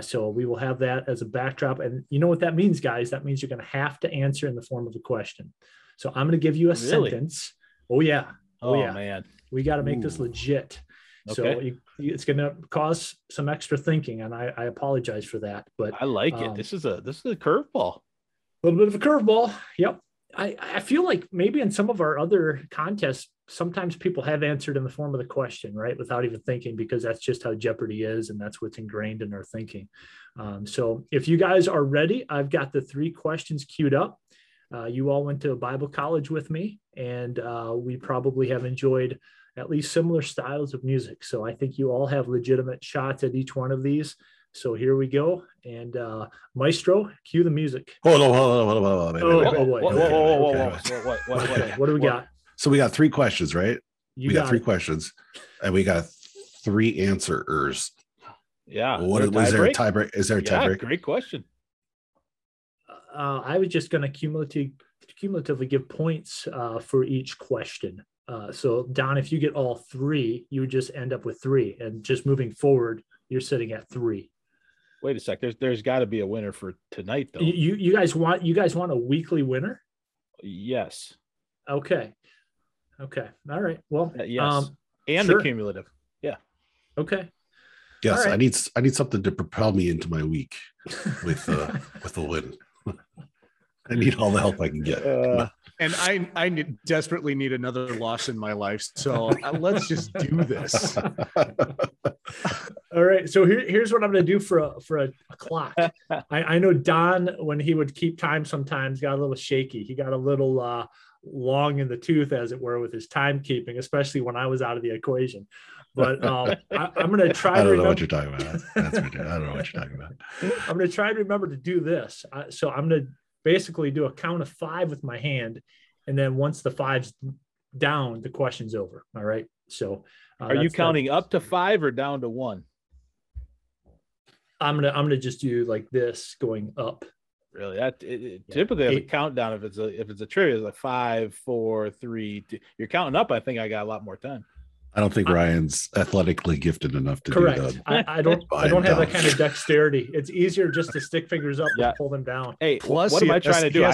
So we will have that as a backdrop, and you know what that means, guys? That means you're gonna have to answer in the form of a question. So I'm gonna give you a sentence. Oh yeah, man, we got to make this legit. Okay. So it's going to cause some extra thinking, and I apologize for that. But I like it. This is a curveball. A little bit of a curveball. Yep. I feel like maybe in some of our other contests, sometimes people have answered in the form of the question, right, without even thinking, because that's just how Jeopardy is, and that's what's ingrained in our thinking. So if you guys are ready, I've got the three questions queued up. You all went to Bible college with me, and we probably have enjoyed at least similar styles of music. So I think you all have legitimate shots at each one of these. So here we go. And Maestro, cue the music. What do we got? So we got three questions, right? We got three questions and we got three answerers. Yeah. Is there a tiebreaker? Great question. I was just going to cumulatively give points for each question. So Don, if you get all three, you would just end up with three, and just moving forward, you're sitting at three. Wait a sec. There's got to be a winner for tonight, though. You guys want a weekly winner? Yes. Okay. All right. Well, yes. And sure. The cumulative. Yeah. Okay. Yes, right. I need something to propel me into my week with with a win. I need all the help I can get. And I desperately need another loss in my life. So let's just do this. All right. So here's what I'm going to do for a clock. I know Don, when he would keep time sometimes, got a little shaky. He got a little long in the tooth, as it were, with his timekeeping, especially when I was out of the equation. But I'm going to try. I don't know what you're talking about. That's ridiculous. I don't know what you're talking about. I'm going to try and remember to do this. So I'm going to basically do a count of five with my hand, and then once the five's down, the question's over. All right. So are you counting up to five or down to one? I'm gonna just do like this, going up. Really? Typically has a countdown. If it's a trivia, it's like 5, 4, 3, 2. You're counting up. I think I got a lot more time. I don't think Ryan's athletically gifted enough to do that. I don't have that kind of dexterity. It's easier just to stick fingers up and pull them down. Hey, plus what am I trying to do? He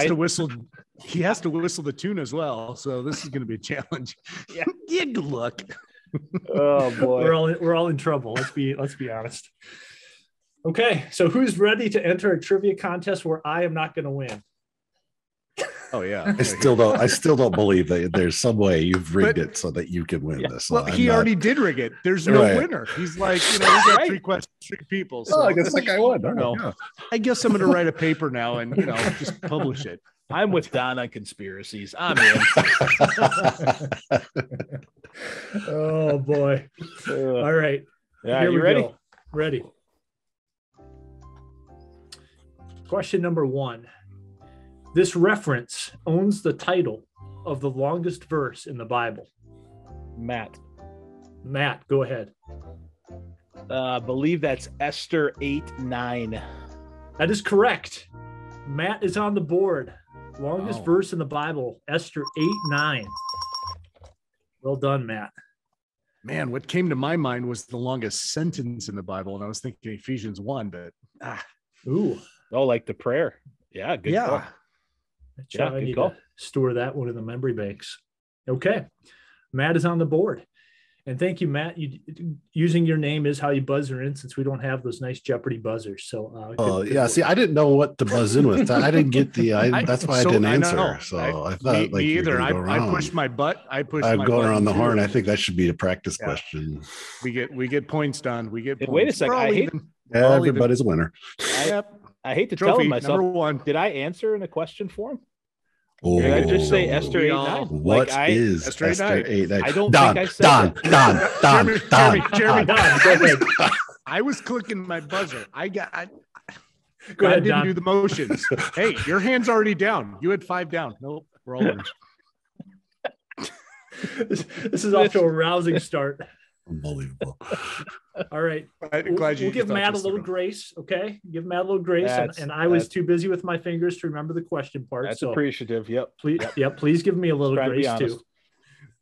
has to whistle the tune as well. So this is going to be a challenge. Yeah, good luck. Oh boy, we're all in trouble. Let's be honest. Okay, so who's ready to enter a trivia contest where I am not going to win? Oh yeah, I still don't believe that there's some way you've rigged it so that you can win this. Well, he already did rig it. There's no winner. He's like, we got three questions, three people. So I guess I won. I don't know. Yeah. I guess I'm going to write a paper now and just publish it. I'm with Don on conspiracies. I'm in. Oh boy! All right. Yeah, here we go. Ready. Question number one. This reference owns the title of the longest verse in the Bible. Matt, go ahead. I believe that's Esther 8:9. That is correct. Matt is on the board. Longest verse in the Bible, Esther 8:9. Well done, Matt. Man, what came to my mind was the longest sentence in the Bible, and I was thinking Ephesians 1, but ooh. Oh, like the prayer. Yeah, good call. Yeah, I need to store that one in the memory banks. Okay. Matt is on the board. And thank you, Matt. Using your name is how you buzzer in, since we don't have those nice Jeopardy buzzers. So I didn't know what to buzz in with. I didn't get the I didn't answer. I thought me either. I pushed my butt. I'm going around the horn. I think that should be a practice question. We get points, Don. Wait a second. Everybody's a winner. I hate to tell myself, one. Did I answer in a question form? Did I just say Esther 8:9? What is Esther 8:9? I don't think I said that. Jeremy, go ahead. I was clicking my buzzer. I didn't do the motions. Hey, your hand's already down. You had 5 down. Nope, we're all in. This is off to a rousing start. Unbelievable. All right. We'll give Matt a little grace. Okay. Give Matt a little grace. And I was too busy with my fingers to remember the question part. That's appreciative. Yep. Please give me a little grace too.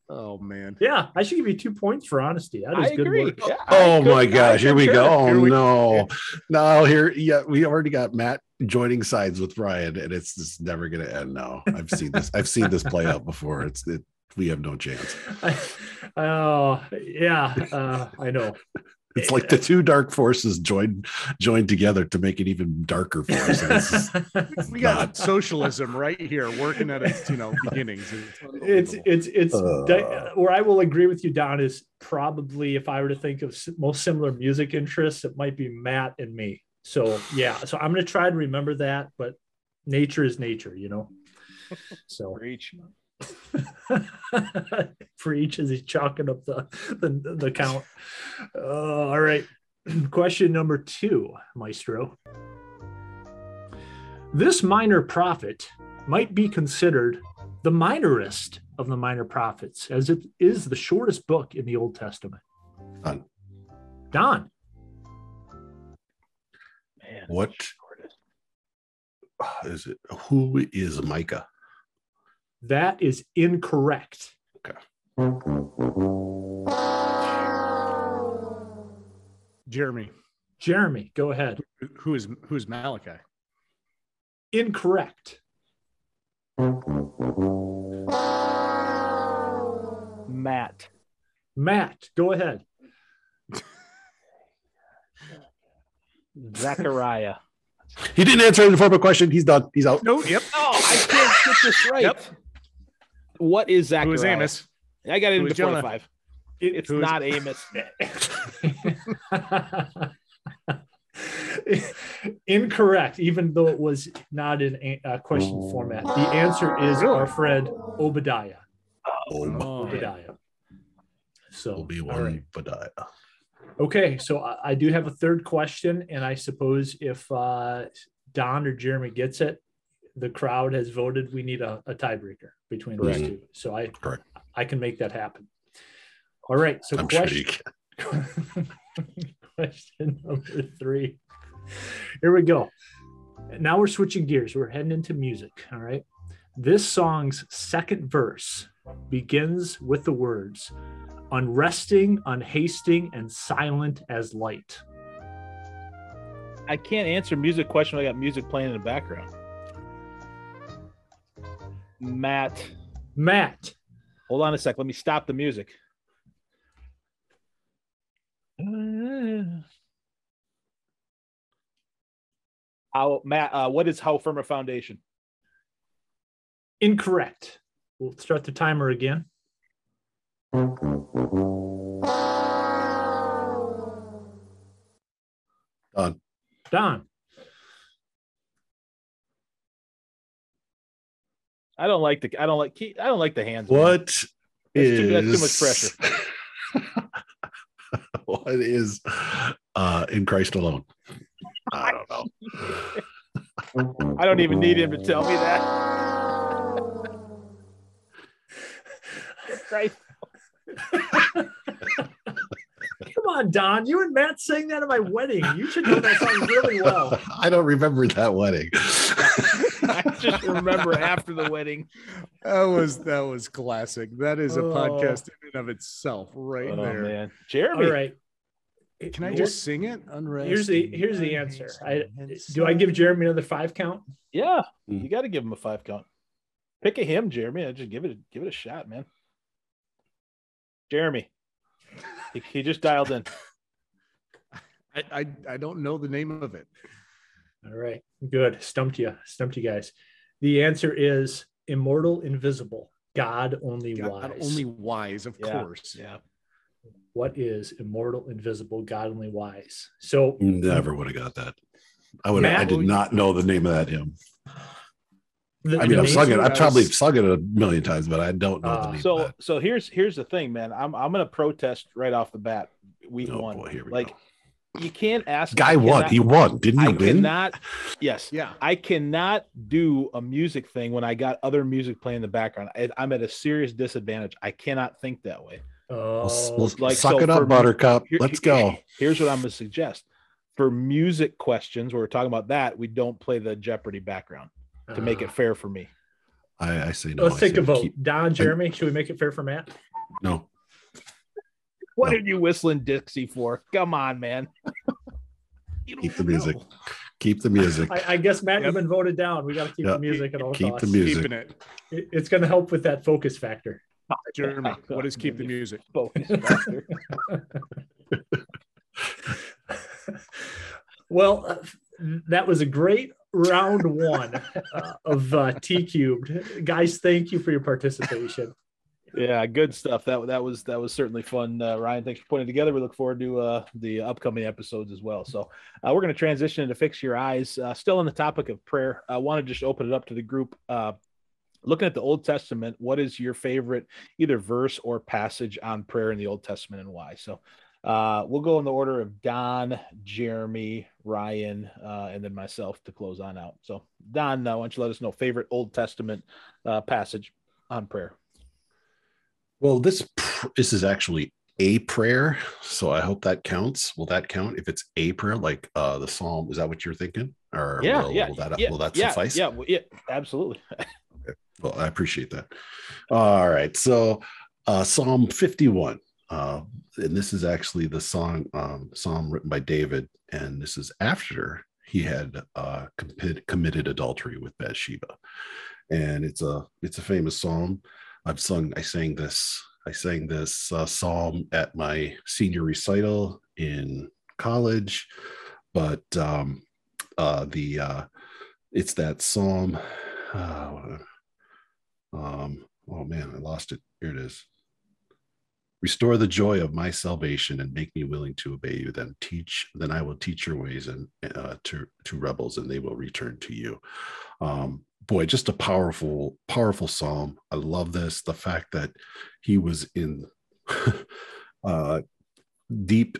Oh man. Yeah. I should give you 2 points for honesty. That is good work. Yeah, my gosh. Here we go. We already got Matt joining sides with Ryan, and it's just never gonna end now. I've seen this play out before. It's we have no chance. I know. It's like the two dark forces joined together to make it even darker for us. We got socialism right here working at its beginnings. Where I will agree with you, Don, is probably if I were to think of most similar music interests, it might be Matt and me. So yeah, so I'm going to try to remember that, but nature is nature, So reach. For each as he's chalking up the count. All right. Question number 2, Maestro. This minor prophet might be considered the minorest of the minor prophets, as it is the shortest book in the Old Testament. Don. Man, what is it? Who is Micah? That is incorrect. Okay. Jeremy, go ahead. Who is Malachi? Incorrect. Matt, go ahead. Zechariah. He didn't answer the formal question. He's done. He's out. No. Yep. No, I can't get this right. Yep. What is Zachariah? It was Amos. I got it before 5. It's not Amos. Incorrect, even though it was not in question format. The answer is our friend Obadiah. Obadiah. So will be one Obadiah. Okay, so I do have a third question, and I suppose if Don or Jeremy gets it, the crowd has voted. We need a tiebreaker between those two. So I can make that happen. All right. So question number 3. Here we go. Now we're switching gears. We're heading into music. All right. This song's second verse begins with the words, unresting, unhasting, and silent as light. I can't answer music question when I got music playing in the background. Matt. Hold on a sec. Let me stop the music. Matt, what is How Firm a Foundation? Incorrect. We'll start the timer again. Don. I don't like the hands. What is that's too much pressure? What is In Christ Alone? I don't know. I don't even need him to tell me that. In Christ. Come on, Don. You and Matt sang that at my wedding. You should know that song really well. I don't remember that wedding. I just remember after the wedding. That was classic. That is a podcast in and of itself, right there, man. Jeremy. All right. Can I just sing it? Unrest. Here's the answer. Do I give Jeremy another 5 count? Yeah, you got to give him a 5 count. Pick a hymn, Jeremy. Just give it a shot, man. Jeremy. He just dialed in. I don't know the name of it. All right, good. Stumped you guys. The answer is Immortal Invisible, God Only Wise. God Only Wise, of course. Yeah. What is Immortal Invisible, God Only Wise? So never would have got that. I did not know the name of that hymn. I've probably sung it a million times, but I don't know the name. So here's the thing, man. I'm gonna protest right off the bat. We won. Boy, here we go. You can't ask. Guy won. He won. Didn't he win? Yes. Yeah. I cannot do a music thing when I got other music playing in the background. I'm at a serious disadvantage. I cannot think that way. Suck it up, Buttercup. Let's go. Here's what I'm going to suggest. For music questions, where we're talking about that, we don't play the Jeopardy background to make it fair for me. I say no. Let's take a vote. Don, Jeremy, should we make it fair for Matt? No. What are you whistling Dixie for? Come on, man. Keep the music. Keep the music. I guess Matt, you've been voted down. We got to keep the music at all costs. Keep the music. Keeping it. It's going to help with that focus factor. Jeremy, what is keep the music? Well, that was a great round one of T-Cubed. Guys, thank you for your participation. Yeah, good stuff. That was certainly fun. Ryan, thanks for putting it together. We look forward to the upcoming episodes as well. So we're going to transition to Fix Your Eyes. Still on the topic of prayer, I want to just open it up to the group. Looking at the Old Testament, what is your favorite either verse or passage on prayer in the Old Testament and why? So we'll go in the order of Don, Jeremy, Ryan, and then myself to close on out. So Don, why don't you let us know favorite Old Testament passage on prayer? Well, this is actually a prayer, so I hope that counts. Will that count if it's a prayer, like the Psalm? Is that what you're thinking? Or will that suffice? Yeah, absolutely. Okay. Well, I appreciate that. All right, so Psalm 51, and this is actually the song Psalm written by David, and this is after he had committed adultery with Bathsheba, and it's a famous psalm. I sang this psalm at my senior recital in college, but it's that psalm. Oh man, I lost it. Here it is. Restore the joy of my salvation and make me willing to obey you. Then I will teach your ways and to rebels, and they will return to you. Boy, just a powerful, powerful psalm. I love this. The fact that he was in deep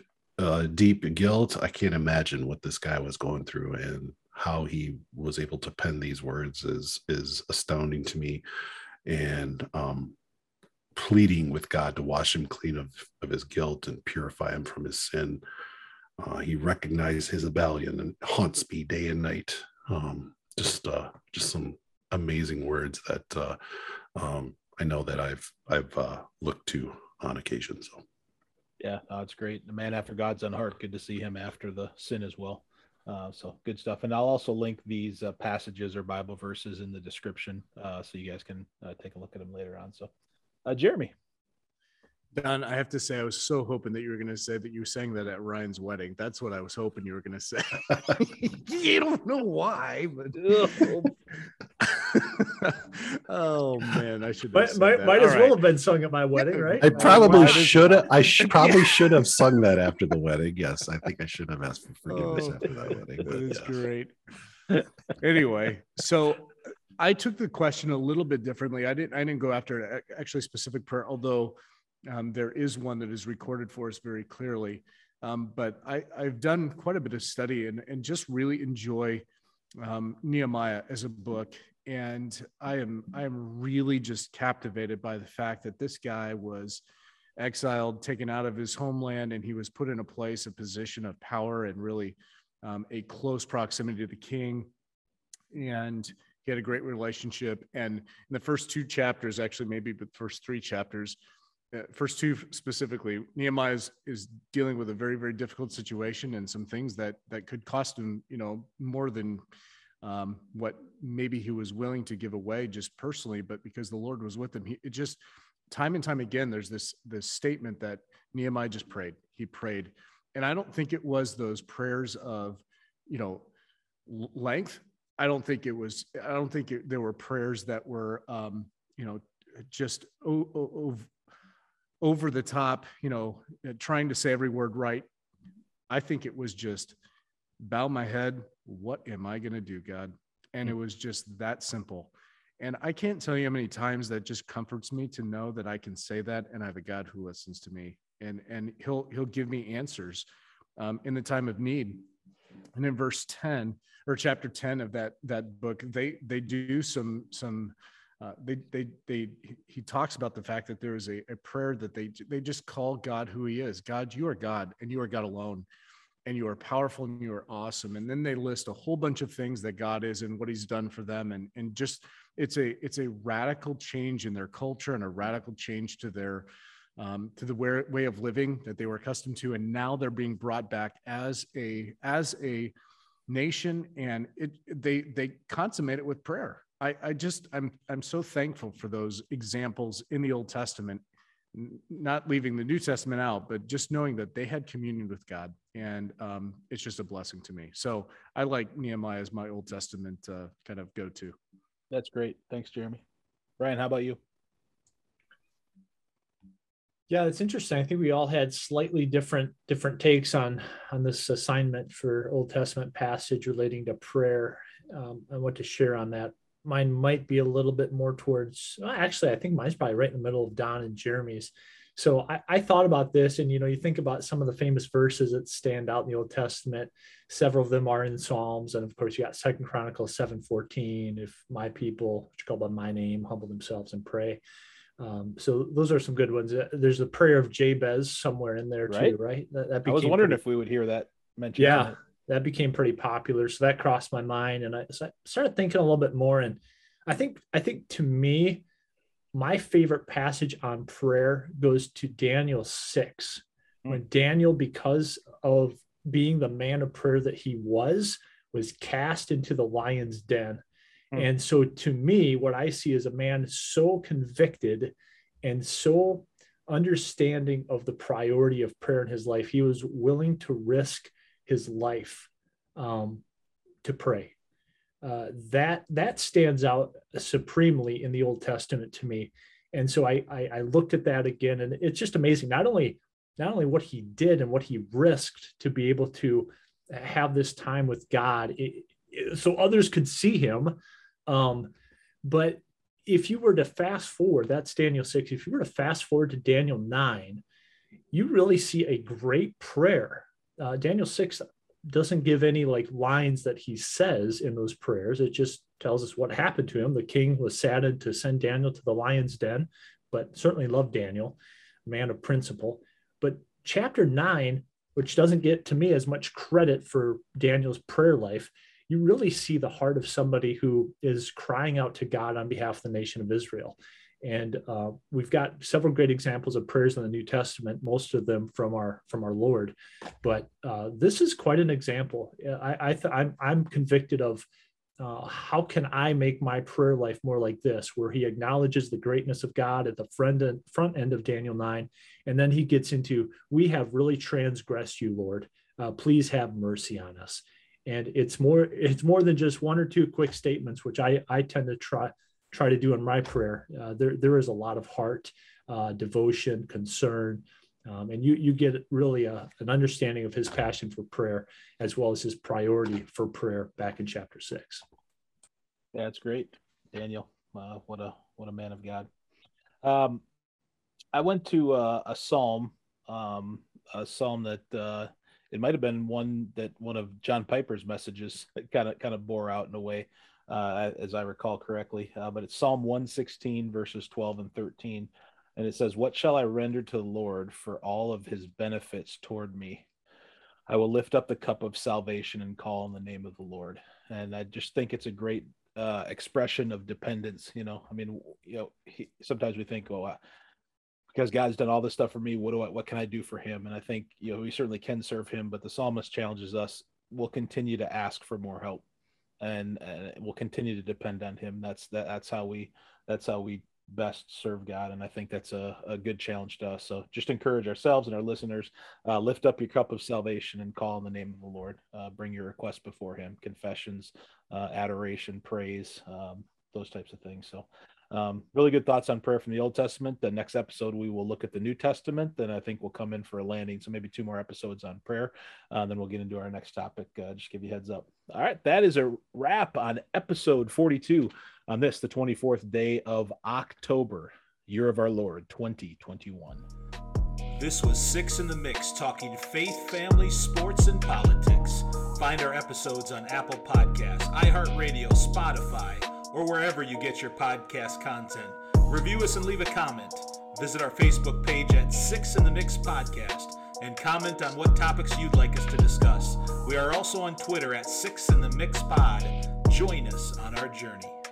guilt. I can't imagine what this guy was going through, and how he was able to pen these words is astounding to me. And pleading with God to wash him clean of his guilt and purify him from his sin. He recognized his rebellion and haunts me day and night. Just some amazing words that I know that I've looked to on occasion. So, yeah, it's great. The man after God's own heart. Good to see him after the sin as well. So good stuff. And I'll also link these passages or Bible verses in the description, so you guys can take a look at them later on. So, Jeremy. Don, I have to say, I was so hoping that you were going to say that you sang that at Ryan's wedding. That's what I was hoping you were going to say. You don't know why, but oh man, I should. Might as well have been sung at my wedding, right? I should have sung that after the wedding. Yes, I think I should have asked for forgiveness after that wedding. That is great. Anyway, so I took the question a little bit differently. I didn't go after an actually specific prayer, although. There is one that is recorded for us very clearly, but I've done quite a bit of study and just really enjoy Nehemiah as a book. And I am really just captivated by the fact that this guy was exiled, taken out of his homeland, and he was put in a position of power and really a close proximity to the king. And he had a great relationship. And in the first two chapters, actually maybe the first three chapters, first two specifically, Nehemiah is dealing with a very, very difficult situation and some things that could cost him, more than what maybe he was willing to give away just personally, but because the Lord was with him, it just time and time again, there's this statement that Nehemiah just prayed. He prayed. And I don't think it was those prayers of, length. I don't think there were prayers that were, just over the top, trying to say every word right. I think it was just bow my head. What am I going to do, God? And it was just that simple. And I can't tell you how many times that just comforts me to know that I can say that. And I have a God who listens to me and he'll give me answers in the time of need. And in verse 10 or chapter 10 of that book, they do some he talks about the fact that there is a prayer that they just call God who he is. God, you are God, and you are God alone, and you are powerful, and you are awesome. And then they list a whole bunch of things that God is and what he's done for them. And just, it's a radical change in their culture and a radical change to their, to the way of living that they were accustomed to. And now they're being brought back as a nation, and they consummate it with prayer. I'm so thankful for those examples in the Old Testament, not leaving the New Testament out, but just knowing that they had communion with God. And it's just a blessing to me. So I like Nehemiah as my Old Testament kind of go-to. That's great. Thanks, Jeremy. Ryan, how about you? Yeah, it's interesting. I think we all had slightly different takes on this assignment for Old Testament passage relating to prayer. I want to share on that. Mine might be a little bit more towards, actually, I think mine's probably right in the middle of Don and Jeremy's. So I thought about this, and, you think about some of the famous verses that stand out in the Old Testament. Several of them are in Psalms. And of course, you got 2 Chronicles 7:14, if my people, which are called by my name, humble themselves and pray. So those are some good ones. There's the prayer of Jabez somewhere in there too, right? That I was wondering if we would hear that mentioned. Yeah, that became pretty popular. So that crossed my mind. And I started thinking a little bit more. And I think to me, my favorite passage on prayer goes to Daniel 6, when Daniel, because of being the man of prayer that he was cast into the lion's den. Mm. And so to me, what I see is a man so convicted and so understanding of the priority of prayer in his life. He was willing to risk his life to pray. That stands out supremely in the Old Testament to me. And so I looked at that again, and it's just amazing. Not only what he did and what he risked to be able to have this time with God, so others could see him. But if you were to fast forward, that's Daniel 6. If you were to fast forward to Daniel 9, you really see a great prayer. Daniel 6 doesn't give any lines that he says in those prayers. It just tells us what happened to him. The king was saddened to send Daniel to the lion's den, but certainly loved Daniel, man of principle. But chapter 9, which doesn't get to me as much credit for Daniel's prayer life, you really see the heart of somebody who is crying out to God on behalf of the nation of Israel. And we've got several great examples of prayers in the New Testament, most of them from our Lord. But this is quite an example. I'm convicted of how can I make my prayer life more like this, where he acknowledges the greatness of God at the front end of Daniel 9. And then he gets into, we have really transgressed you, Lord. Please have mercy on us. And it's more than just one or two quick statements, which I tend to try to do in my prayer. There is a lot of heart, devotion, concern, and you get really an understanding of his passion for prayer as well as his priority for prayer back in chapter 6. That's great, Daniel. What a man of God. I went to a psalm that it might have been one that one of John Piper's messages kind of bore out in a way. As I recall correctly, but it's Psalm 116, verses 12 and 13. And it says, "What shall I render to the Lord for all of his benefits toward me? I will lift up the cup of salvation and call on the name of the Lord." And I just think it's a great expression of dependence. Sometimes we think, because God's done all this stuff for me, what can I do for him? And I think, we certainly can serve him, but the psalmist challenges us. We'll continue to ask for more help. And we'll continue to depend on him. That's how we best serve God. And I think that's a good challenge to us. So just encourage ourselves and our listeners, lift up your cup of salvation and call on the name of the Lord. Bring your requests before him, confessions, adoration, praise, those types of things. So really good thoughts on prayer from the Old Testament. The next episode, we will look at the New Testament. Then I think we'll come in for a landing. So maybe 2 more episodes on prayer. Then we'll get into our next topic. Just give you a heads up. All right. That is a wrap on episode 42 on this, the 24th day of October, year of our Lord, 2021. This was 6 in the Mix, talking faith, family, sports, and politics. Find our episodes on Apple Podcasts, iHeartRadio, Spotify, or wherever you get your podcast content. Review us and leave a comment. Visit our Facebook page at 6 in the Mix Podcast and comment on what topics you'd like us to discuss. We are also on Twitter at 6 in the Mix Pod. Join us on our journey.